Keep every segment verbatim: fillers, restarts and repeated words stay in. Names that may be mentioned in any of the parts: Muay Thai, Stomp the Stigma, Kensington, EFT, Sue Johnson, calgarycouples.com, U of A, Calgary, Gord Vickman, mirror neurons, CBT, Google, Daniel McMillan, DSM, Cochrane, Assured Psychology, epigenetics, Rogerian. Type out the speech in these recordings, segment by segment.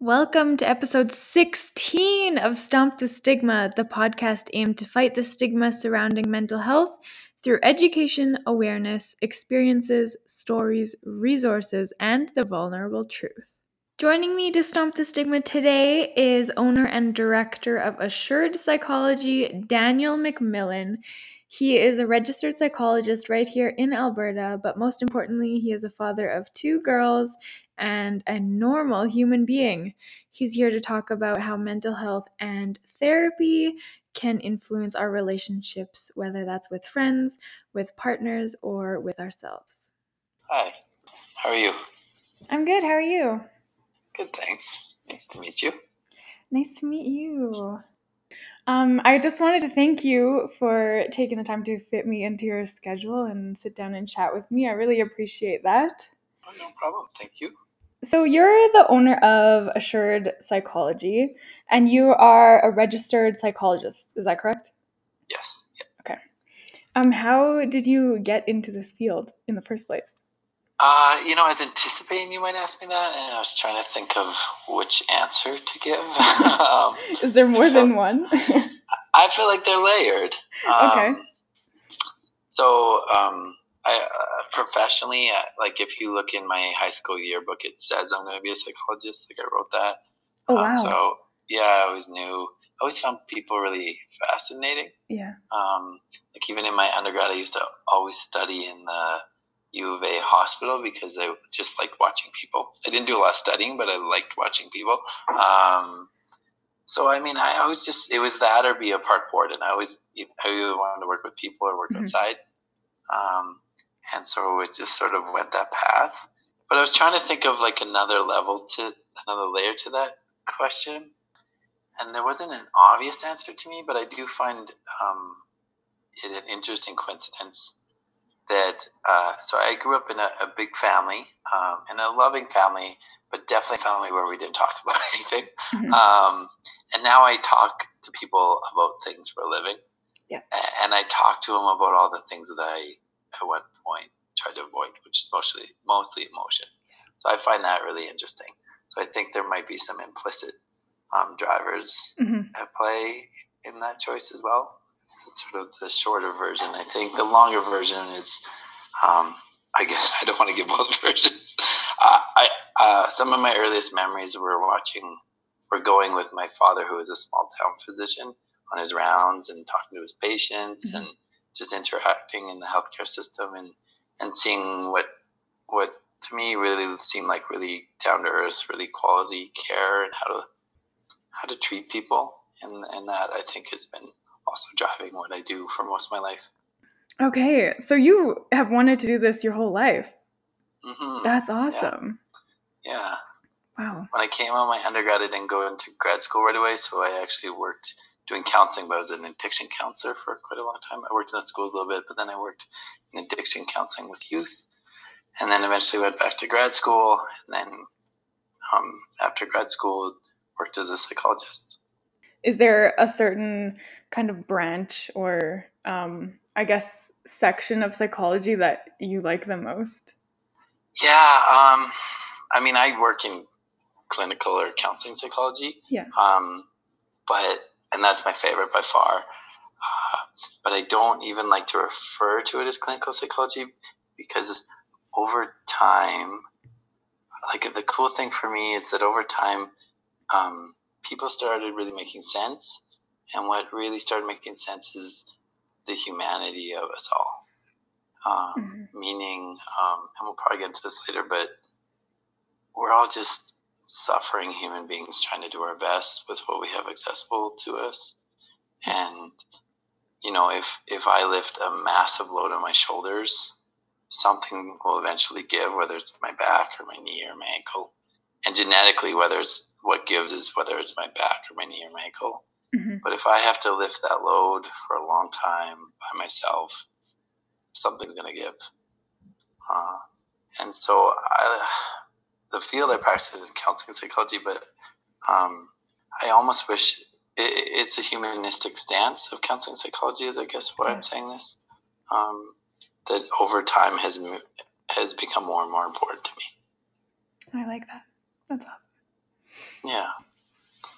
Welcome to episode sixteen of Stomp the Stigma, the podcast aimed to fight the stigma surrounding mental health through education, awareness, experiences, stories, resources, and the vulnerable truth. Joining me to Stomp the Stigma today is owner and director of Assured Psychology, Daniel McMillan. He is a registered psychologist right here in Alberta, but most importantly, he is a father of two girls and a normal human being. He's here to talk about how mental health and therapy can influence our relationships, whether that's with friends, with partners, or with ourselves. Hi, how are you? I'm good, how are you? Good, thanks. Nice to meet you. Nice to meet you. Um, I just wanted to thank you for taking the time to fit me into your schedule and sit down and chat with me. I really appreciate that. Oh, no problem. Thank you. So you're the owner of Assured Psychology, and you are a registered psychologist. Is that correct? Yes. Okay. Um, how did you get into this field in the first place? Uh, you know, I was anticipating you might ask me that, and I was trying to think of which answer to give. um, Is there more I feel, than one? I feel like they're layered. Um, okay. So, um, I, uh, professionally, uh, like if you look in my high school yearbook, it says I'm going to be a psychologist. Like I wrote that. Oh, wow. Um, so, yeah, I always knew. I always found people really fascinating. Yeah. Um, like even in my undergrad, I used to always study in the U of A hospital because I just liked watching people. I didn't do a lot of studying, but I liked watching people. Um, so, I mean, I always just, it was that or be a park board. And I always, you know, I either wanted to work with people or work mm-hmm. outside. Um, and so it just sort of went that path. But I was trying to think of like another level to, another layer to that question. And there wasn't an obvious answer to me, but I do find um, it an interesting coincidence that, uh, so I grew up in a, a big family, um, and a loving family, but definitely a family where we didn't talk about anything. Mm-hmm. Um, and now I talk to people about things for a living. Yeah. And I talk to them about all the things that I, at one point, tried to avoid, which is mostly, mostly emotion. So I find that really interesting. So I think there might be some implicit um, drivers mm-hmm. at play in that choice as well. That's sort of the shorter version. I think the longer version is, um, I guess I don't want to give both versions. Uh, I uh, some of my earliest memories were watching, were going with my father, who is a small town physician, on his rounds and talking to his patients mm-hmm. and just interacting in the healthcare system and, and seeing what what to me really seemed like really down to earth, really quality care and how to how to treat people, and and that I think has been also driving what I do for most of my life. Okay, so you have wanted to do this your whole life. Mm-hmm. That's awesome. Yeah. yeah. Wow. When I came out of my undergrad, I didn't go into grad school right away, so I actually worked doing counseling, but I was an addiction counselor for quite a long time. I worked in the schools a little bit, but then I worked in addiction counseling with youth, and then eventually went back to grad school, and then um, after grad school, worked as a psychologist. Is there a certain kind of branch or, um, I guess, section of psychology that you like the most? Yeah, um, I mean, I work in clinical or counseling psychology. Yeah. Um, but And that's my favorite by far. Uh, but I don't even like to refer to it as clinical psychology because over time, like the cool thing for me is that over time, um, people started really making sense. And what really started making sense is the humanity of us all. Um, mm-hmm. Meaning, um, and we'll probably get into this later, but we're all just suffering human beings trying to do our best with what we have accessible to us. And you know, if if I lift a massive load on my shoulders, something will eventually give, whether it's my back or my knee or my ankle. And genetically, whether it's what gives is whether it's my back or my knee or my ankle. Mm-hmm. But if I have to lift that load for a long time by myself, something's going to give. Uh, and so I, the field I practice is counseling psychology, but um, I almost wish it, it's a humanistic stance of counseling psychology is, I guess, why yeah. I'm saying this, um, that over time has has become more and more important to me. I like that. That's awesome. Yeah.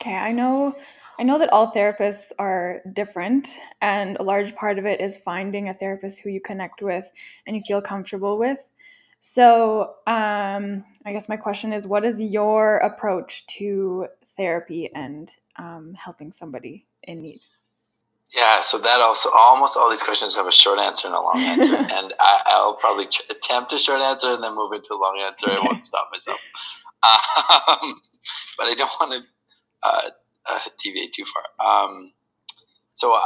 Okay. I know, I know that all therapists are different, and a large part of it is finding a therapist who you connect with and you feel comfortable with. So um, I guess my question is, what is your approach to therapy and um, helping somebody in need? Yeah, so that also, almost all these questions have a short answer and a long answer, and I, I'll probably tr- attempt a short answer and then move into a long answer. Okay. I won't stop myself. Um, but I don't want to uh, uh, deviate too far. Um, so uh,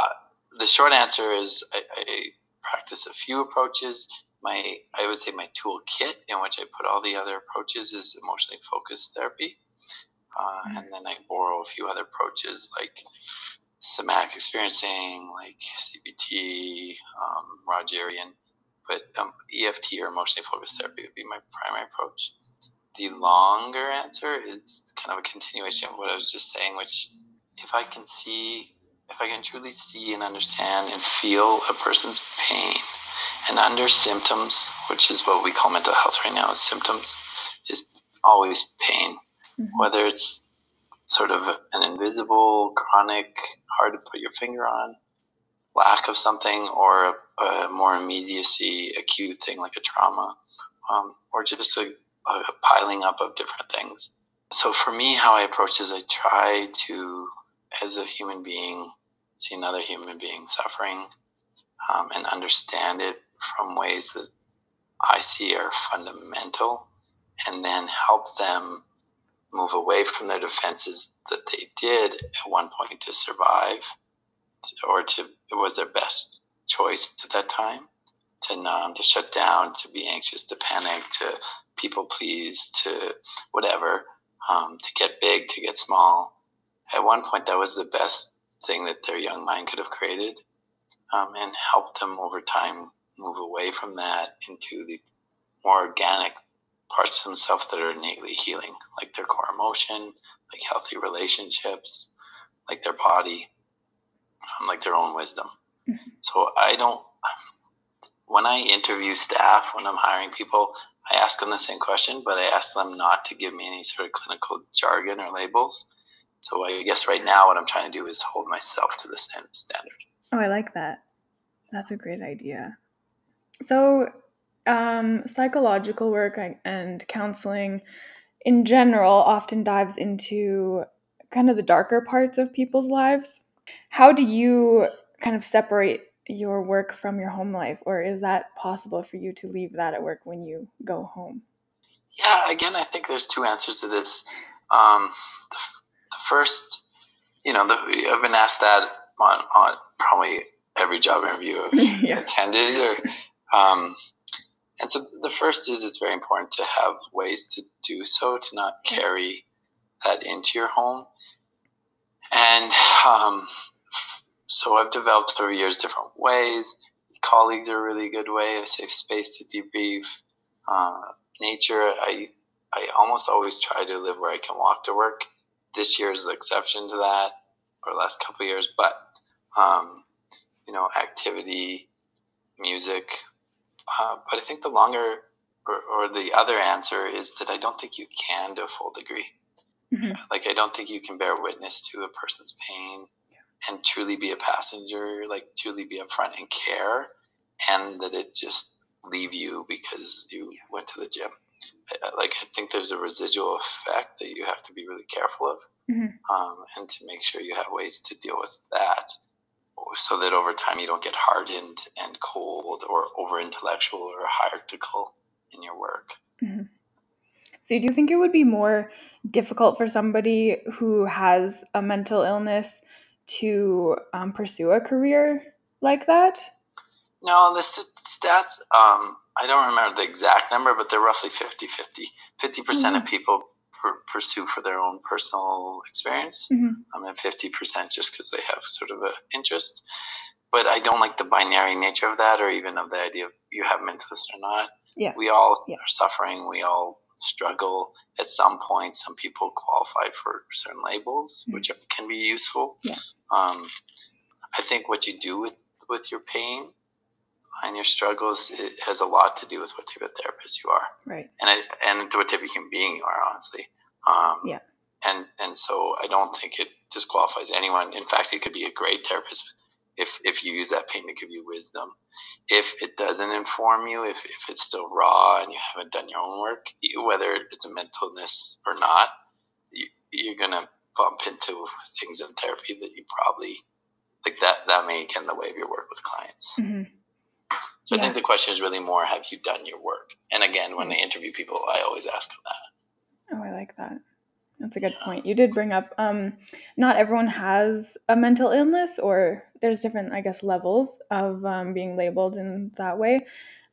the short answer is I, I practice a few approaches. My, I would say my toolkit in which I put all the other approaches is emotionally focused therapy. Uh, mm-hmm. And then I borrow a few other approaches like somatic experiencing, like C B T, um, Rogerian, but um, E F T or emotionally focused therapy would be my primary approach. The longer answer is kind of a continuation of what I was just saying, which if I can see, if I can truly see and understand and feel a person's pain and under symptoms, which is what we call mental health right now, is symptoms, is always pain, mm-hmm. whether it's sort of an invisible, chronic, hard to put your finger on, lack of something, or a, a more immediacy, acute thing like a trauma, um, or just a a piling up of different things. So for me, how I approach is I try to, as a human being, see another human being suffering um, and understand it from ways that I see are fundamental, and then help them move away from their defenses that they did at one point to survive, or to, it was their best choice at that time, to numb, to shut down, to be anxious, to panic, to people please, to whatever, um, to get big, to get small. At one point, that was the best thing that their young mind could have created, um, and help them over time move away from that into the more organic parts of themselves that are innately healing, like their core emotion, like healthy relationships, like their body, um, like their own wisdom. Mm-hmm. So I don't, when I interview staff, when I'm hiring people, I ask them the same question, but I ask them not to give me any sort of clinical jargon or labels. So I guess right now what I'm trying to do is hold myself to the same standard. Oh, I like that. That's a great idea. So um, psychological work and counseling in general often dives into kind of the darker parts of people's lives. How do you kind of separate your work from your home life, or is that possible for you to leave that at work when you go home? Yeah, again, I think there's two answers to this. Um, the, the first, you know, the, I've been asked that on, on probably every job interview I've yeah. attended, or, um, and so the first is it's very important to have ways to do so, to not carry that into your home. And um, so I've developed over years different ways. Colleagues are a really good way, a safe space to debrief. Uh, nature, I I almost always try to live where I can walk to work. This year is the exception to that, or the last couple of years. But um, you know, activity, music. Uh, but I think the longer, or, or the other answer is that I don't think you can to a full degree. Mm-hmm. Like I don't think you can bear witness to a person's pain and truly be a passenger, like truly be upfront and care, and that it just leave you because you went to the gym. Like I think there's a residual effect that you have to be really careful of, mm-hmm. um, and to make sure you have ways to deal with that, so that over time you don't get hardened and cold or over intellectual or hierarchical in your work. Mm-hmm. So do you think it would be more difficult for somebody who has a mental illness to um, pursue a career like that? No, the st- stats, um, I don't remember the exact number, but they're roughly fifty-fifty. fifty percent mm-hmm. of people per- pursue for their own personal experience, mm-hmm. um, and fifty percent just because they have sort of an interest. But I don't like the binary nature of that, or even of the idea of you have mentalists or not. Yeah. We all yeah. are suffering. We all struggle at some point. Some people qualify for certain labels, mm-hmm. which can be useful. Yeah. Um, I think what you do with, with your pain and your struggles, it has a lot to do with what type of therapist you are. Right. And I, and what type of human being you are, honestly. Um, yeah. And, and so I don't think it disqualifies anyone. In fact, it could be a great therapist. If if you use that pain to give you wisdom, if it doesn't inform you, if, if it's still raw and you haven't done your own work, whether it's a mental illness or not, you, you're going to bump into things in therapy that you probably, like that, that may get in the way of your work with clients. Mm-hmm. So yeah. I think the question is really more, have you done your work? And again, when they interview people, I always ask them that. Oh, I like that. That's a good yeah. point. You did bring up um, not everyone has a mental illness, or there's different, I guess, levels of um, being labeled in that way.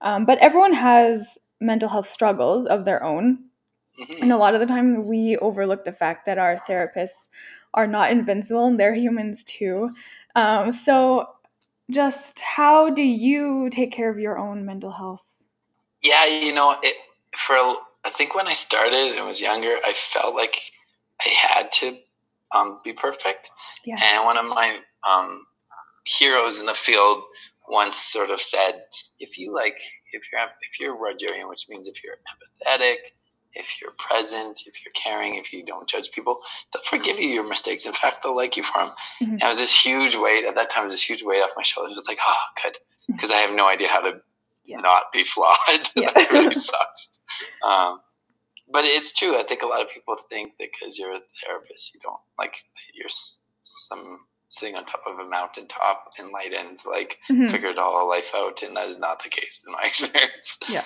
Um, but everyone has mental health struggles of their own. Mm-hmm. And a lot of the time we overlook the fact that our therapists are not invincible and they're humans too. Um, so just how do you take care of your own mental health? Yeah, you know, it, for I think when I started and was younger, I felt like I had to um, be perfect. Yeah. And one of my um, heroes in the field once sort of said, if you like, if you're if you're Rogerian, which means if you're empathetic, if you're present, if you're caring, if you don't judge people, they'll forgive you your mistakes. In fact, they'll like you for them. Mm-hmm. And it was this huge weight at that time. It was this huge weight off my shoulders. It was like, oh, good, because I have no idea how to yeah. not be flawed. Yeah. That really sucks. Um, but it's true. I think a lot of people think that because you're a therapist, you don't like you're some sitting on top of a mountaintop enlightened, like mm-hmm. figured all of life out, and that is not the case in my experience. Yeah.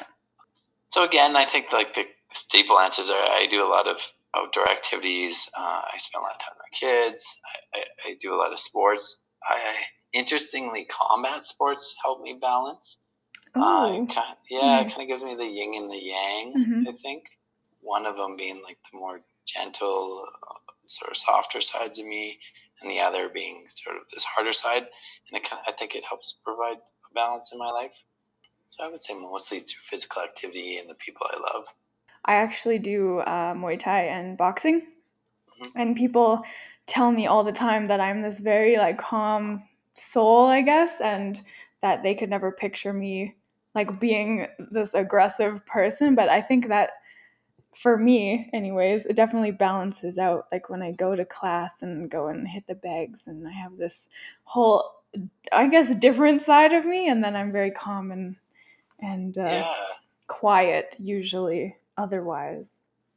So again, I think like the staple answers are I do a lot of outdoor activities. Uh, I spend a lot of time with my kids. I, I, I do a lot of sports. I, I interestingly, combat sports help me balance. Uh, kind of, yeah, nice. It kind of gives me the yin and the yang, mm-hmm. I think. One of them being like the more gentle, sort of softer sides of me, and the other being sort of this harder side. And it kind of, I think it helps provide a balance in my life. So I would say mostly through physical activity and the people I love. I actually do uh, Muay Thai and boxing. Mm-hmm. And people tell me all the time that I'm this very like calm soul, I guess, and that they could never picture me like being this aggressive person. But I think that for me anyways, it definitely balances out. Like when I go to class and go and hit the bags, and I have this whole, I guess, different side of me. And then I'm very calm and, and uh, yeah. quiet usually otherwise.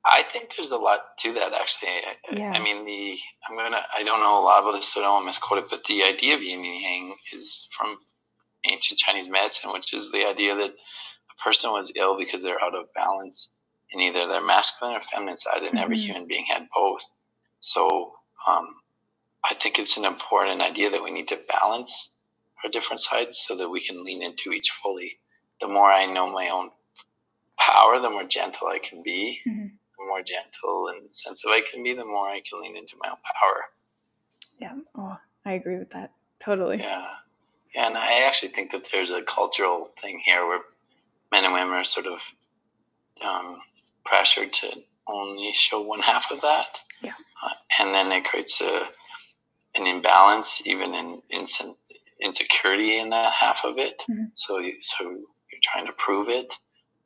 I think there's a lot to that actually. Yeah. I mean, the, I'm going to, I don't know a lot about this, so I don't want to misquote it, but the idea of yin and yang is from ancient Chinese medicine, which is the idea that a person was ill because they're out of balance in either their masculine or feminine side, and mm-hmm. every human being had both. So um, I think it's an important idea that we need to balance our different sides so that we can lean into each fully. The more I know my own power, the more gentle I can be, mm-hmm. the more gentle and sensitive I can be, the more I can lean into my own power. Yeah, oh, I agree with that. Totally. Yeah. Yeah, and I actually think that there's a cultural thing here where men and women are sort of um, pressured to only show one half of that. Yeah. Uh, and then it creates a, an imbalance, even in, in insecurity in that half of it. Mm-hmm. So, you, so you're trying to prove it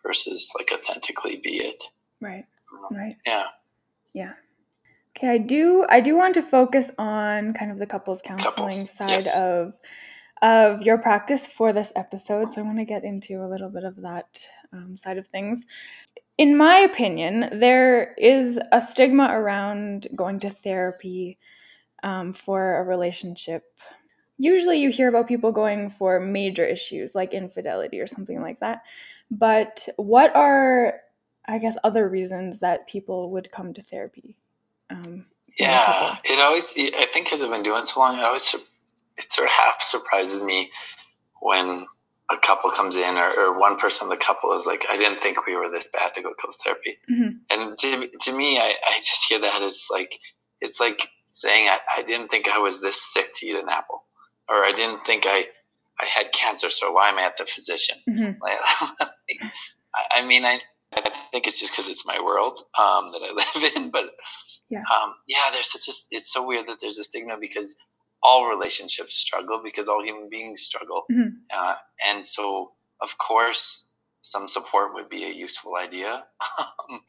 versus like authentically be it. Right, um, right. Yeah. Yeah. Okay, I do, I do want to focus on kind of the couples counseling couples. side yes. of... of your practice for this episode. So I want to get into a little bit of that um, side of things. In my opinion, there is a stigma around going to therapy um, for a relationship. Usually you hear about people going for major issues like infidelity or something like that. But what are, I guess, other reasons that people would come to therapy? Um, yeah, it always, I think because I've been doing it so long, it always It sort of half surprises me when a couple comes in, or, or one person of the couple is like, I didn't think we were this bad to go couples therapy. Mm-hmm. And to, to me, I, I just hear that as like, it's like saying, I, I didn't think I was this sick to eat an apple, or I didn't think I, I had cancer, so why am I at the physician? Mm-hmm. Like, like, I, I mean, I, I think it's just because it's my world um, that I live in, but yeah, um, yeah there's such a, it's so weird that there's a stigma, because all relationships struggle, because all human beings struggle. Mm-hmm. Uh, and so, of course, some support would be a useful idea. Um,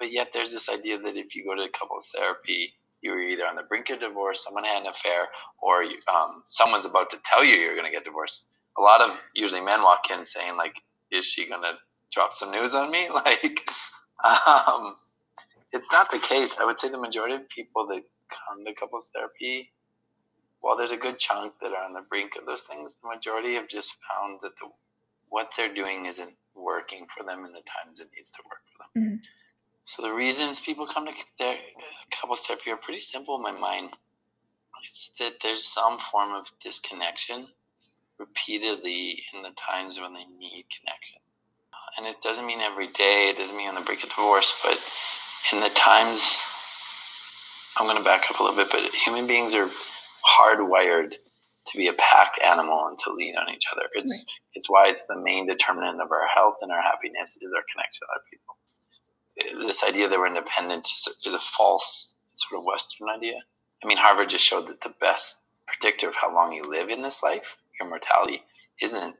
but yet there's this idea that if you go to couples therapy, you're either on the brink of divorce, someone had an affair, or you, um, someone's about to tell you you're going to get divorced. A lot of usually men walk in saying, like, is she going to drop some news on me? Like, um, it's not the case. I would say the majority of people that come to couples therapy, while there's a good chunk that are on the brink of those things, the majority have just found that the, what they're doing isn't working for them in the times it needs to work for them. Mm-hmm. So the reasons people come to their couples therapy are pretty simple in my mind. It's that there's some form of disconnection repeatedly in the times when they need connection. And it doesn't mean every day, it doesn't mean on the brink of divorce, but in the times, I'm going to back up a little bit, but human beings are hardwired to be a pack animal and to lean on each other. It's right. It's why it's the main determinant of our health and our happiness is our connection to other people. This idea that we're independent is a false sort of Western idea. I mean, Harvard just showed that the best predictor of how long you live in this life, your mortality, isn't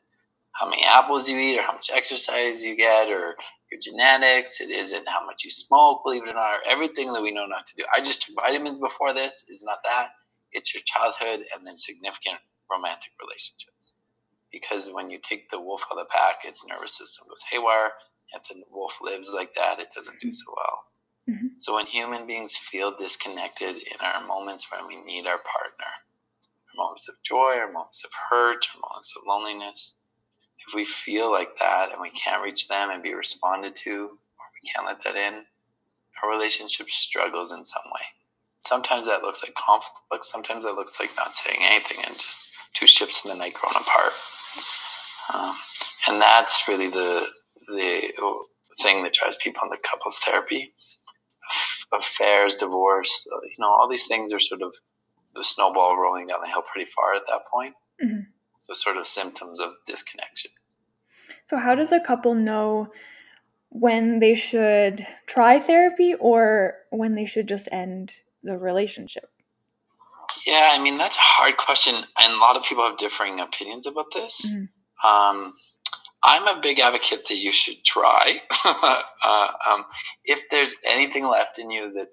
how many apples you eat or how much exercise you get or your genetics. It isn't how much you smoke, believe it or not, or everything that we know not to do. I just took vitamins before this. It's not that. It's your childhood and then significant romantic relationships. Because when you take the wolf out of the pack, its nervous system goes haywire. If the wolf lives like that, it doesn't do so well. Mm-hmm. So when human beings feel disconnected in our moments when we need our partner, our moments of joy, our moments of hurt, our moments of loneliness, if we feel like that and we can't reach them and be responded to, or we can't let that in, our relationship struggles in some way. Sometimes that looks like conflict. Sometimes that looks like not saying anything and just two ships in the night growing apart. Um, and that's really the... the thing that drives people into couples therapy. Affairs, divorce, you know, all these things are sort of the snowball rolling down the hill pretty far at that point. Mm-hmm. So sort of symptoms of disconnection. So how does a couple know when they should try therapy or when they should just end the relationship? Yeah, I mean, that's a hard question. And a lot of people have differing opinions about this. Mm-hmm. Um, I'm a big advocate that you should try. uh, um, if there's anything left in you that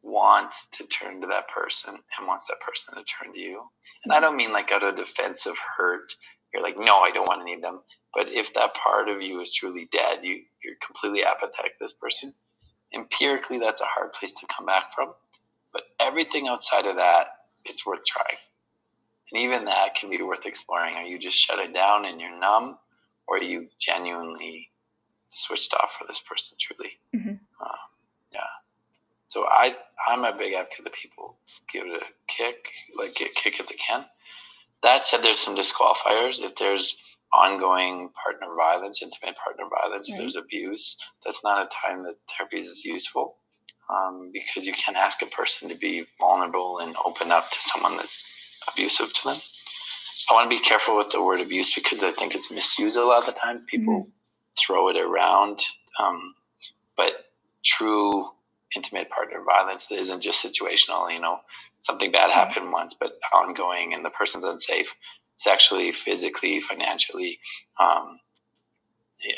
wants to turn to that person and wants that person to turn to you, and I don't mean like out of defensive hurt, you're like, no, I don't want to need them. But if that part of you is truly dead, you, you're completely apathetic to this person, empirically that's a hard place to come back from. But everything outside of that, it's worth trying. And even that can be worth exploring. Are you just shutting down and you're numb? Or are you genuinely switched off for this person, truly? Mm-hmm. Uh, yeah. So I, I'm a big advocate that people give it a kick, like get kick if they can. That said, there's some disqualifiers. If there's ongoing partner violence, intimate partner violence, right. If there's abuse, that's not a time that therapy is useful um, because you can't ask a person to be vulnerable and open up to someone that's abusive to them. I want to be careful with the word abuse because I think it's misused a lot of the time. People mm-hmm. throw it around. Um, but true intimate partner violence isn't just situational. You know, something bad happened mm-hmm. once, but ongoing and the person's unsafe sexually, physically, financially, um,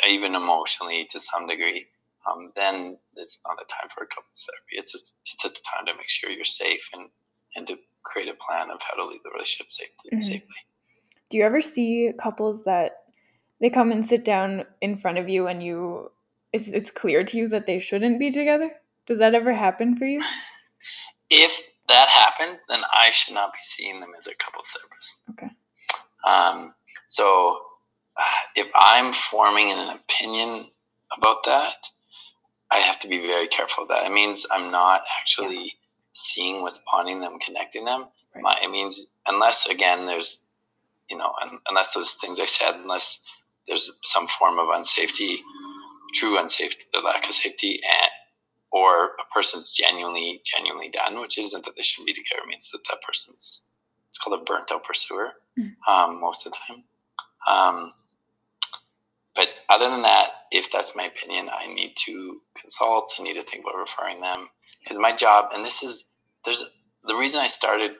even emotionally to some degree. Um, then it's not a time for a couples therapy. It's a, it's a time to make sure you're safe and, and to create a plan of how to leave the relationship safely. Mm-hmm. safely. Do you ever see couples that they come and sit down in front of you and you it's, it's clear to you that they shouldn't be together? Does that ever happen for you? If that happens, then I should not be seeing them as a couples therapist. Okay. Um, so uh, if I'm forming an opinion about that, I have to be very careful of that. It means I'm not actually yeah. seeing what's bonding them, connecting them. Right. My, it means unless, again, there's, you know, un, unless those things I said, unless there's some form of unsafety, true unsafety, the lack of safety, and, or a person's genuinely, genuinely done, which isn't that they shouldn't be together, it means that that person's, it's called a burnt out pursuer um, most of the time. Um, but other than that, if that's my opinion, I need to consult, I need to think about referring them. Because my job, and this is, there's the reason I started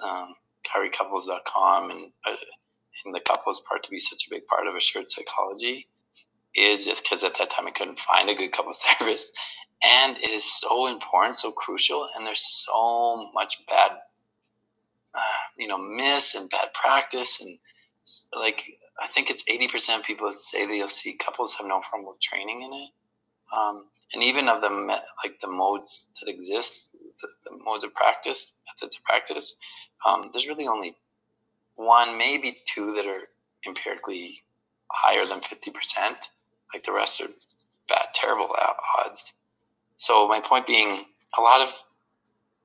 um, calgary couples dot com and uh, in the couples part to be such a big part of Assured Psychology is just because at that time I couldn't find a good couples therapist. And it is so important, so crucial, and there's so much bad, uh, you know, myths and bad practice. And like, I think it's eighty percent of people that say they'll see couples have no formal training in it. Um, and even of the, like the modes that exist, the, the modes of practice, methods of practice, um, there's really only one, maybe two that are empirically higher than fifty percent. Like the rest are bad, terrible odds. So my point being, a lot of,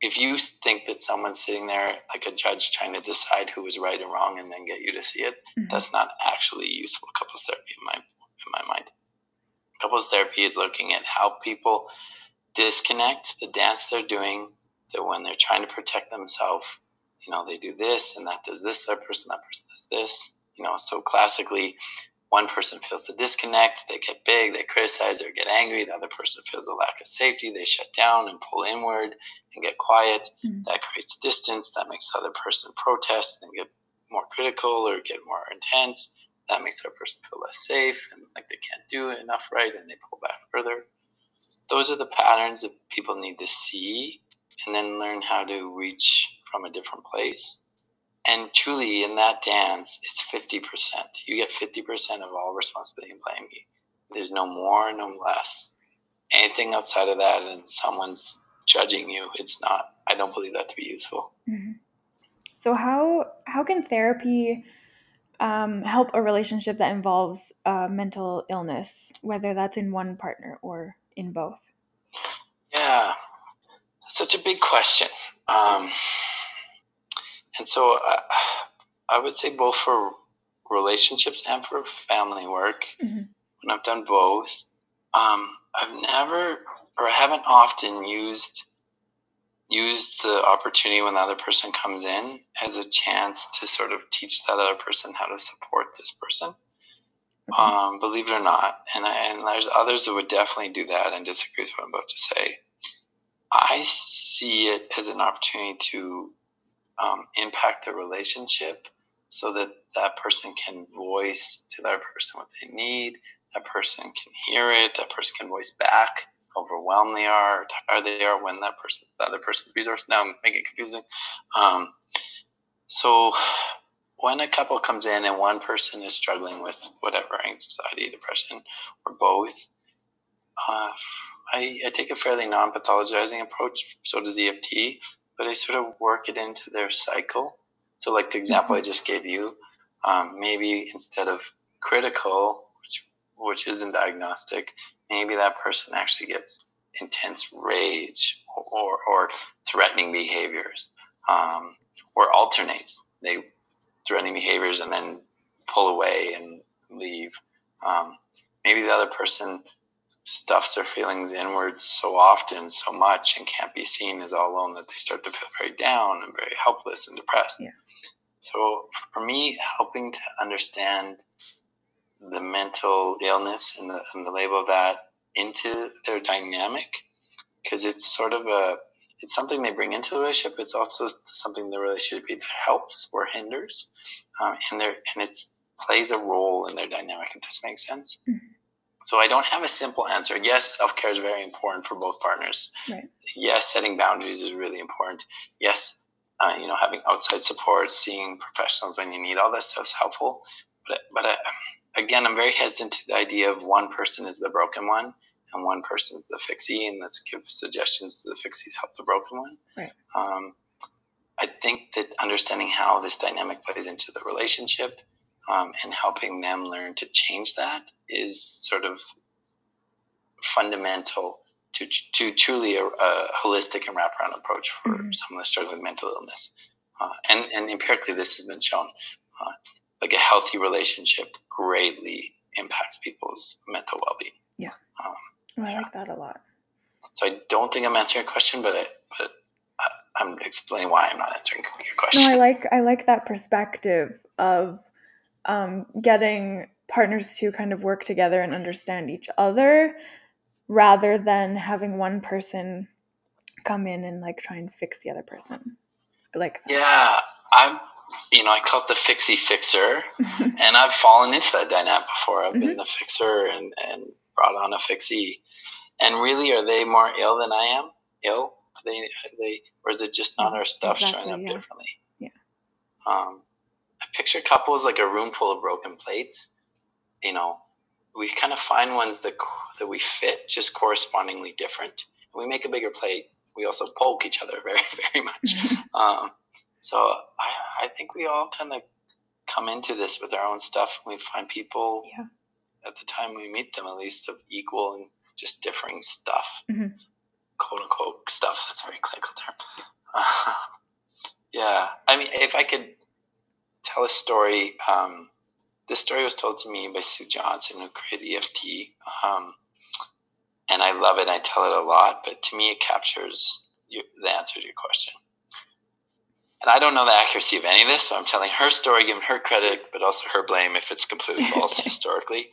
if you think that someone's sitting there like a judge trying to decide who is right and wrong and then get you to see it, mm-hmm. that's not actually useful couples therapy in my in my mind. Couples therapy is looking at how people disconnect the dance they're doing, that when they're trying to protect themselves, you know, they do this and that does this, that person, that person does this, you know, so classically, one person feels the disconnect, they get big, they criticize or get angry. The other person feels the lack of safety, they shut down and pull inward and get quiet. Mm-hmm. That creates distance, that makes the other person protest and get more critical or get more intense. That makes the other person feel less safe and like they can't do enough right and they pull back further. Those are the patterns that people need to see and then learn how to reach from a different place. And truly, in that dance, it's fifty percent. You get fifty percent of all responsibility and blame. There's no more, no less. Anything outside of that and someone's judging you, it's not. I don't believe that to be useful. Mm-hmm. So how how can therapy um, help a relationship that involves uh, mental illness, whether that's in one partner or in both? Yeah, that's such a big question. Um And so uh, I would say both for relationships and for family work, mm-hmm. when I've done both, um, I've never or I haven't often used used the opportunity when the other person comes in as a chance to sort of teach that other person how to support this person, mm-hmm. um, believe it or not. And, I, and there's others that would definitely do that and disagree with what I'm about to say. I see it as an opportunity to Um, impact the relationship so that that person can voice to that person what they need, that person can hear it, that person can voice back how overwhelmed they are, how tired they are when that person, the other person's resource. Now I'm making it confusing. Um, so when a couple comes in and one person is struggling with whatever, anxiety, depression, or both, uh, I, I take a fairly non-pathologizing approach, so does E F T. But I sort of work it into their cycle. So like the example I just gave you, um, maybe instead of critical, which, which isn't diagnostic, maybe that person actually gets intense rage or, or threatening behaviors um, or alternates. They threatening behaviors and then pull away and leave. Um, maybe the other person stuffs their feelings inward so often, so much, and can't be seen as all alone that they start to feel very down and very helpless and depressed. Yeah. So for me, helping to understand the mental illness and the, and the label of that into their dynamic, because it's sort of a, it's something they bring into the relationship. It's also something the relationship either helps or hinders, um, and there and it plays a role in their dynamic. If this makes sense. Mm-hmm. So I don't have a simple answer. Yes, self-care is very important for both partners. Right. Yes, setting boundaries is really important. Yes, uh, you know, having outside support, seeing professionals when you need, all that stuff is helpful. But, but I, again, I'm very hesitant to the idea of one person is the broken one and one person is the fixie, and let's give suggestions to the fixie to help the broken one. Right. Um, I think that understanding how this dynamic plays into the relationship Um, and helping them learn to change that is sort of fundamental to to truly a, a holistic and wraparound approach for mm-hmm. someone that's struggling with mental illness. Uh, and, and empirically, this has been shown. Uh, like a healthy relationship greatly people's mental well-being. Yeah. Um, oh, I yeah. like that a lot. So I don't think I'm answering your question, but I, but I, I'm explaining why I'm not answering your question. No, I like I like that perspective of um, getting partners to kind of work together and understand each other, rather than having one person come in and like try and fix the other person. Like that. Yeah, I'm. You know, I call it the fixie fixer, and I've fallen into that dynamic before. I've mm-hmm. been the fixer and, and brought on a fixie. And really, are they more ill than I am? Ill? Are they, are they, or is it just not our stuff exactly, showing up yeah. differently? Yeah. Um, I picture couples like a room full of broken plates. You know, we kind of find ones that that we fit, just correspondingly different. We make a bigger plate. We also poke each other very, very much. um, so I, I think we all kind of come into this with our own stuff. We find people yeah. at the time we meet them, at least, of equal and just differing stuff, mm-hmm. quote unquote stuff. That's a very clinical term. Uh, yeah. I mean, if I could tell a story, um, this story was told to me by Sue Johnson, who created E F T. Um, and I love it. I tell it a lot, but to me, it captures your, the answer to your question. And I don't know the accuracy of any of this, so I'm telling her story, giving her credit, but also her blame if it's completely false historically.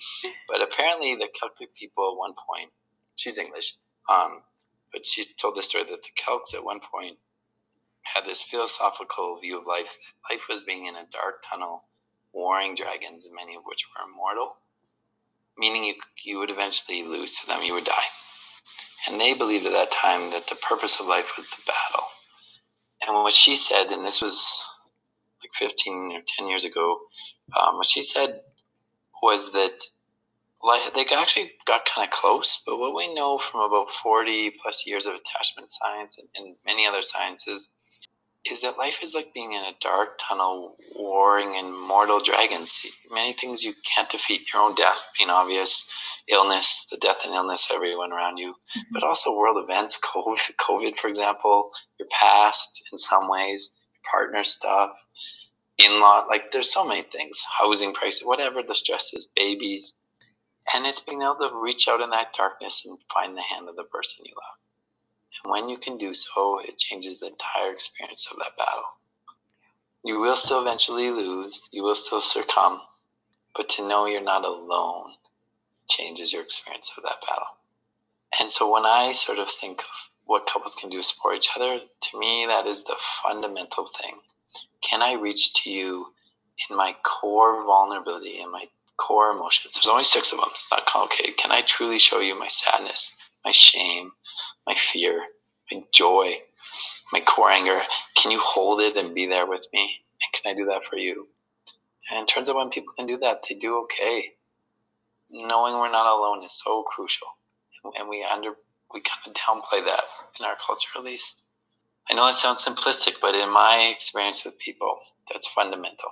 But apparently the Celtic people at one point, she's English, um, but she's told the story that the Celts at one point had this philosophical view of life, that life was being in a dark tunnel, warring dragons, many of which were immortal, meaning you, you would eventually lose to them, you would die. And they believed at that time that the purpose of life was the battle. And what she said, and this was like fifteen or ten years ago, um, what she said was that like, they actually got kind of close, but what we know from about forty plus years of attachment science and, and many other sciences is that life is like being in a dark tunnel, warring and mortal dragons. Many things you can't defeat, your own death being obvious, illness, the death and illness of everyone around you, mm-hmm. but also world events, COVID, COVID, for example, your past in some ways, your partner stuff, in-law, like there's so many things, housing prices, whatever the stress is, babies. And it's being able to reach out in that darkness and find the hand of the person you love. And when you can do so, it changes the entire experience of that battle. You will still eventually lose. You will still succumb. But to know you're not alone changes your experience of that battle. And so when I sort of think of what couples can do to support each other, to me, that is the fundamental thing. Can I reach to you in my core vulnerability, in my core emotions? There's only six of them. It's not complicated. Can I truly show you my sadness, my shame, my fear, my joy, my core anger? Can you hold it and be there with me? And can I do that for you? And it turns out when people can do that, they do okay. Knowing we're not alone is so crucial. And we under we kind of downplay that in our culture, at least. I know that sounds simplistic, but in my experience with people, that's fundamental.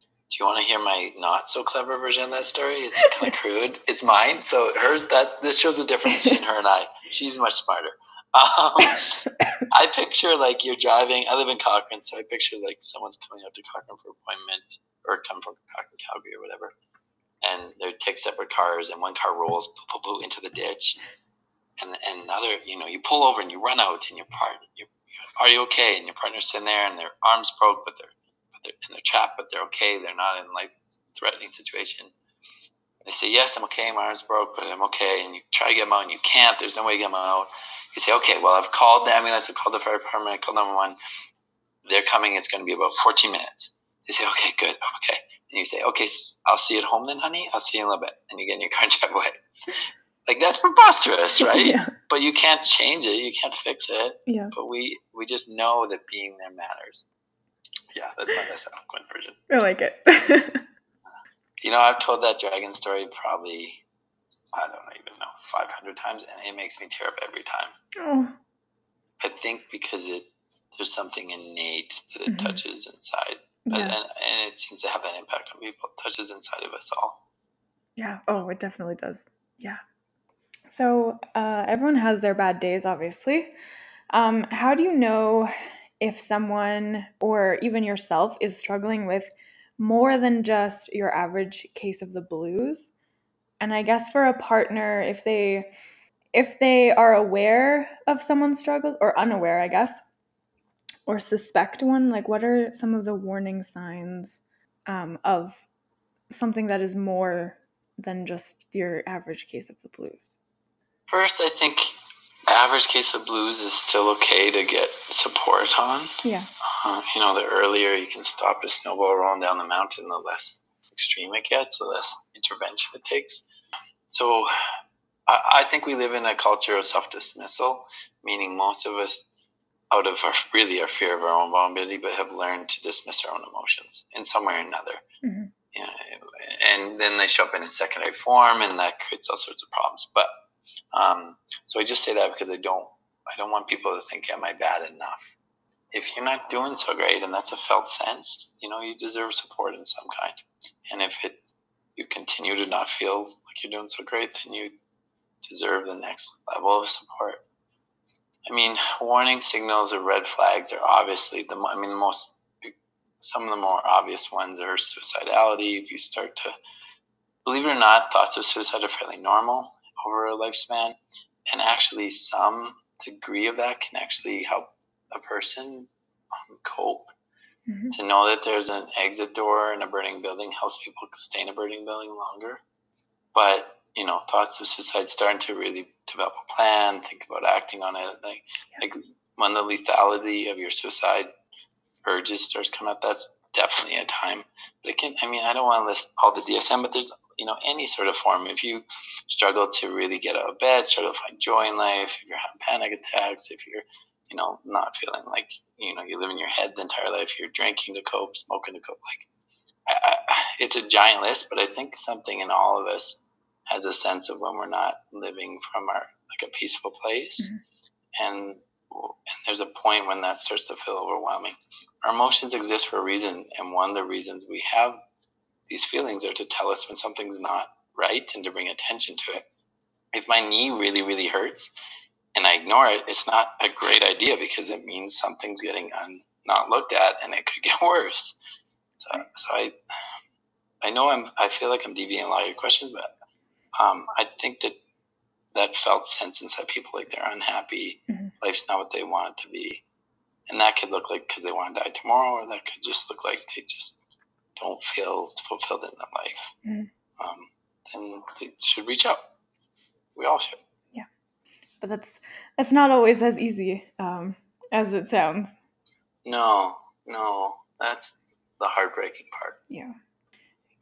Do you want to hear my not so clever version of that story? It's kind of crude. It's mine. So hers, that's, this shows the difference between her and I. She's much smarter. Um, I picture like you're driving. I live in Cochrane, so I picture like someone's coming up to Cochrane for an appointment or come from Cochrane, Calgary or whatever. And they take separate cars and one car rolls poo, poo, poo, into the ditch. And and another, you know, you pull over and you run out and your partner, you're, are you okay? And your partner's sitting there and their arm's broke, but they're, They're, and they're trapped, but they're okay. They're not in life-threatening situation. They say, yes, I'm okay. My arm's broke, but I'm okay. And you try to get them out, and you can't. There's no way to get them out. You say, okay, well, I've called the ambulance. I've called the fire department. I called nine one one. They're coming. It's going to be about fourteen minutes. They say, okay, good. Okay. And you say, okay, I'll see you at home then, honey. I'll see you in a little bit. And you get in your car and drive away. Like, that's preposterous, right? Yeah. But you can't change it. You can't fix it. Yeah. But we, we just know that being there matters. Yeah, that's my best eloquent version. I like it. You know, I've told that dragon story probably, I don't even know, five hundred times, and it makes me tear up every time. Oh. I think because it there's something innate that it mm-hmm. touches inside. Yeah. And, and it seems to have an impact on people. It touches inside of us all. Yeah. Oh, it definitely does. Yeah. So uh, everyone has their bad days, obviously. Um, how do you know if someone or even yourself is struggling with more than just your average case of the blues? And I guess for a partner, if they if they are aware of someone's struggles, or unaware, I guess, or suspect one, like what are some of the warning signs um, of something that is more than just your average case of the blues? First, I think the average case of blues is still okay to get support on. Yeah. Uh, you know, the earlier you can stop a snowball rolling down the mountain, the less extreme it gets, the less intervention it takes. So I, I think we live in a culture of self-dismissal, meaning most of us, out of our, really our fear of our own vulnerability, but have learned to dismiss our own emotions in some way or another. Mm-hmm. You know, and then they show up in a secondary form, and that creates all sorts of problems. But um, so I just say that because I don't, I don't want people to think, am I bad enough? If you're not doing so great, and that's a felt sense, you know, you deserve support in some kind. And if it, you continue to not feel like you're doing so great, then you deserve the next level of support. I mean, warning signals or red flags are obviously the, I mean, the most, some of the more obvious ones are suicidality. If you start to, believe it or not, thoughts of suicide are fairly normal over a lifespan. And actually some degree of that can actually help a person um, cope. Mm-hmm. To know that there's an exit door in a burning building helps people stay in a burning building longer. But, you know, thoughts of suicide, starting to really develop a plan, think about acting on it. Like, yeah. like when the lethality of your suicide urges starts coming up, that's definitely a time. But it can, I mean, I don't want to list all the D S M, but there's, you know, any sort of form. If you struggle to really get out of bed, struggle to find joy in life, if you're having panic attacks, if you're, you know, not feeling like, you know, you live in your head the entire life, you're drinking to cope, smoking to cope. Like, I, I, it's a giant list, but I think something in all of us has a sense of when we're not living from our, like, a peaceful place. Mm-hmm. And, and there's a point when that starts to feel overwhelming. Our emotions exist for a reason. And one of the reasons we have these feelings are to tell us when something's not right and to bring attention to it. If my knee really, really hurts and I ignore it, it's not a great idea because it means something's getting un, not looked at and it could get worse. So, so I, I know I'm, I feel like I'm deviating a lot of your questions, but Um, I think that that felt sense inside people, like they're unhappy, mm-hmm. life's not what they want it to be. And that could look like because they want to die tomorrow, or that could just look like they just don't feel fulfilled in their life. Mm-hmm. Um, then they should reach out. We all should. Yeah. But that's, that's not always as easy um, as it sounds. No, no. That's the heartbreaking part. Yeah.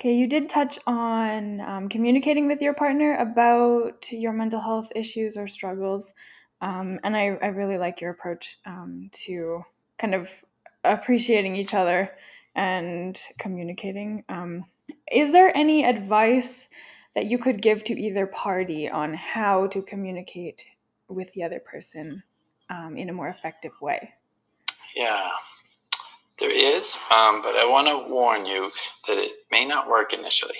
Okay, you did touch on um, communicating with your partner about your mental health issues or struggles, um, and I, I really like your approach um, to kind of appreciating each other and communicating. Um, is there any advice that you could give to either party on how to communicate with the other person um, in a more effective way? Yeah. There is, um, but I want to warn you that it may not work initially.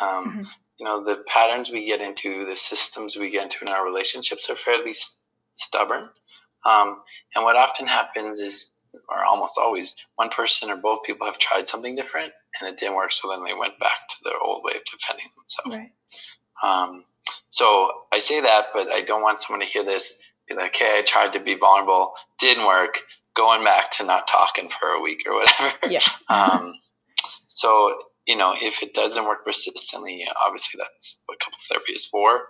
Um, mm-hmm. You know, the patterns we get into, the systems we get into in our relationships are fairly st- stubborn. Um, and what often happens is, or almost always, one person or both people have tried something different and it didn't work, so then they went back to their old way of defending themselves. Right. Um, so I say that, but I don't want someone to hear this, be like, hey, I tried to be vulnerable, didn't work, going back to not talking for a week or whatever. Yeah. um, so, you know, if it doesn't work persistently, obviously that's what couples therapy is for.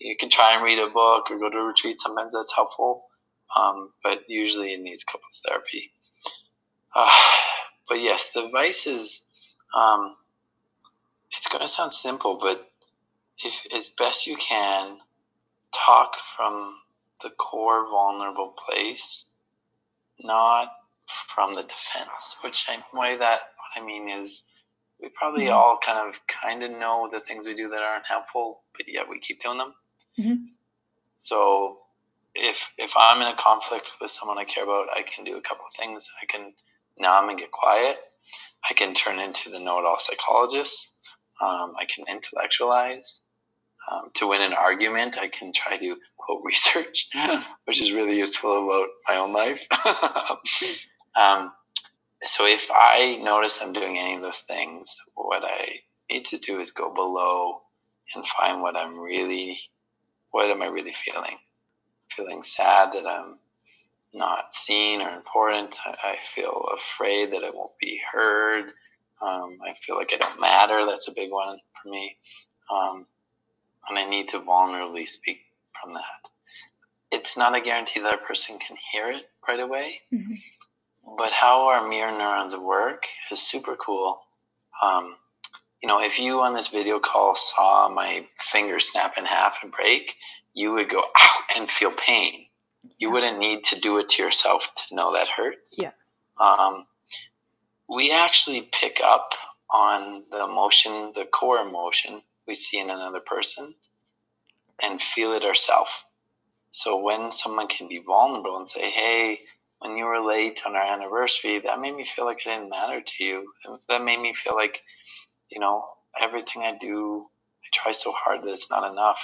You can try and read a book or go to a retreat. Sometimes that's helpful. Um, but usually it needs couples therapy. Uh, but yes, the advice is, um, it's going to sound simple, but if as best you can, talk from the core vulnerable place, not from the defense, which I way that what I mean is we probably mm-hmm. all kind of kind of know the things we do that aren't helpful, but yet we keep doing them. Mm-hmm. So if if I'm in a conflict with someone I care about, I can do a couple of things. I can numb and get quiet. I can turn into the know-it-all psychologist. Um, I can intellectualize. Um, to win an argument, I can try to quote research, which is really useful about my own life. um, so if I notice I'm doing any of those things, what I need to do is go below and find what I'm really, what am I really feeling? Feeling sad that I'm not seen or important. I, I feel afraid that I won't be heard. Um, I feel like I don't matter. That's a big one for me. Um, and I need to vulnerably speak from that. It's not a guarantee that a person can hear it right away, mm-hmm. but how our mirror neurons work is super cool. Um, you know, if you on this video call saw my finger snap in half and break, you would go ow and feel pain. You wouldn't need to do it to yourself to know that hurts. Yeah. Um, we actually pick up on the emotion, the core emotion we see in another person and feel it ourselves. So when someone can be vulnerable and say, hey, when you were late on our anniversary, that made me feel like I didn't matter to you. That made me feel like, you know, everything I do, I try so hard that it's not enough.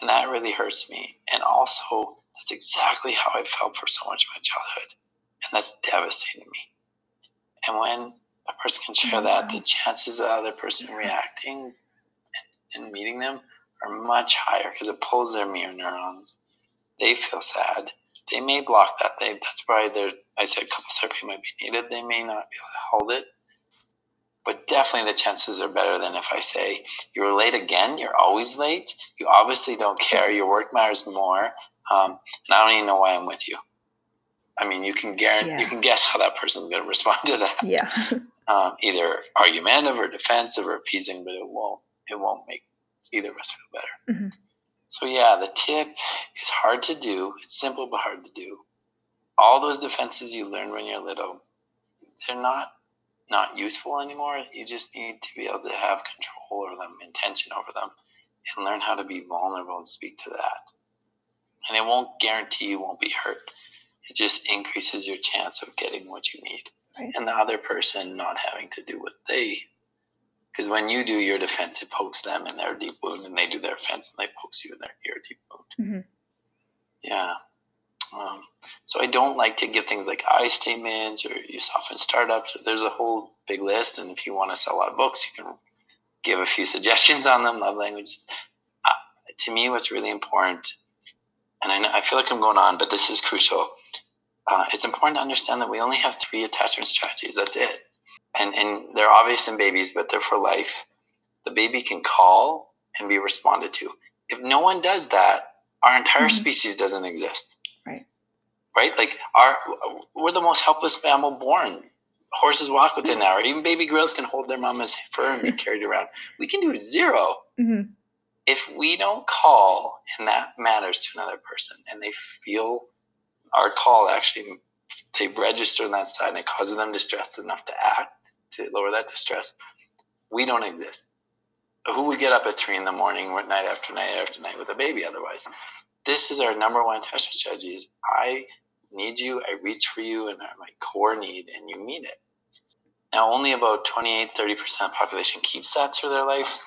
And that really hurts me. And also, that's exactly how I felt for so much of my childhood. And that's devastating me. And when a person can share that, the chances of the other person reacting and meeting them are much higher because it pulls their mirror neurons. They feel sad. They may block that. They, that's why I said couples therapy might be needed. They may not be able to hold it. But definitely the chances are better than if I say, you're late again, you're always late, you obviously don't care, your work matters more. Um, and I don't even know why I'm with you. I mean, you can guarantee, yeah. you can guess how that person's going to respond to that. Yeah. Um, either argumentative or defensive or appeasing, but it won't, it won't make either of us feel better. Mm-hmm. So yeah, the tip is hard to do. It's simple, but hard to do. All those defenses you learned when you're little, they're not, not useful anymore. You just need to be able to have control over them, intention over them, and learn how to be vulnerable and speak to that. And it won't guarantee you won't be hurt. It just increases your chance of getting what you need. Right. And the other person not having to do what they, because when you do your defense, it pokes them in their deep wound, and they do their offense, and they pokes you in their your deep wound. Mm-hmm. Yeah. Um, so I don't like to give things like I statements or you soften startups. There's a whole big list, and if you want to sell a lot of books, you can give a few suggestions on them, love languages. Uh, to me, what's really important, and I, know, I feel like I'm going on, but this is crucial. Uh, it's important to understand that we only have three attachment strategies. That's it. And and they're obvious in babies, but they're for life. The baby can call and be responded to. If no one does that, our entire mm-hmm. species doesn't exist. Right. Right? Like our we're the most helpless mammal born. Horses walk within mm-hmm. an hour. Even baby gorillas can hold their mama's fur and be carried around. We can do zero. Mm-hmm. If we don't call, and that matters to another person, and they feel our call actually, they register on that side and it causes them distress enough to act, to lower that distress, we don't exist. Who would get up at three in the morning, night after night after night with a baby otherwise? This is our number one attachment strategy is I need you, I reach for you, and my core need, and you meet it. Now, only about twenty-eight, thirty percent of the population keeps that through their life,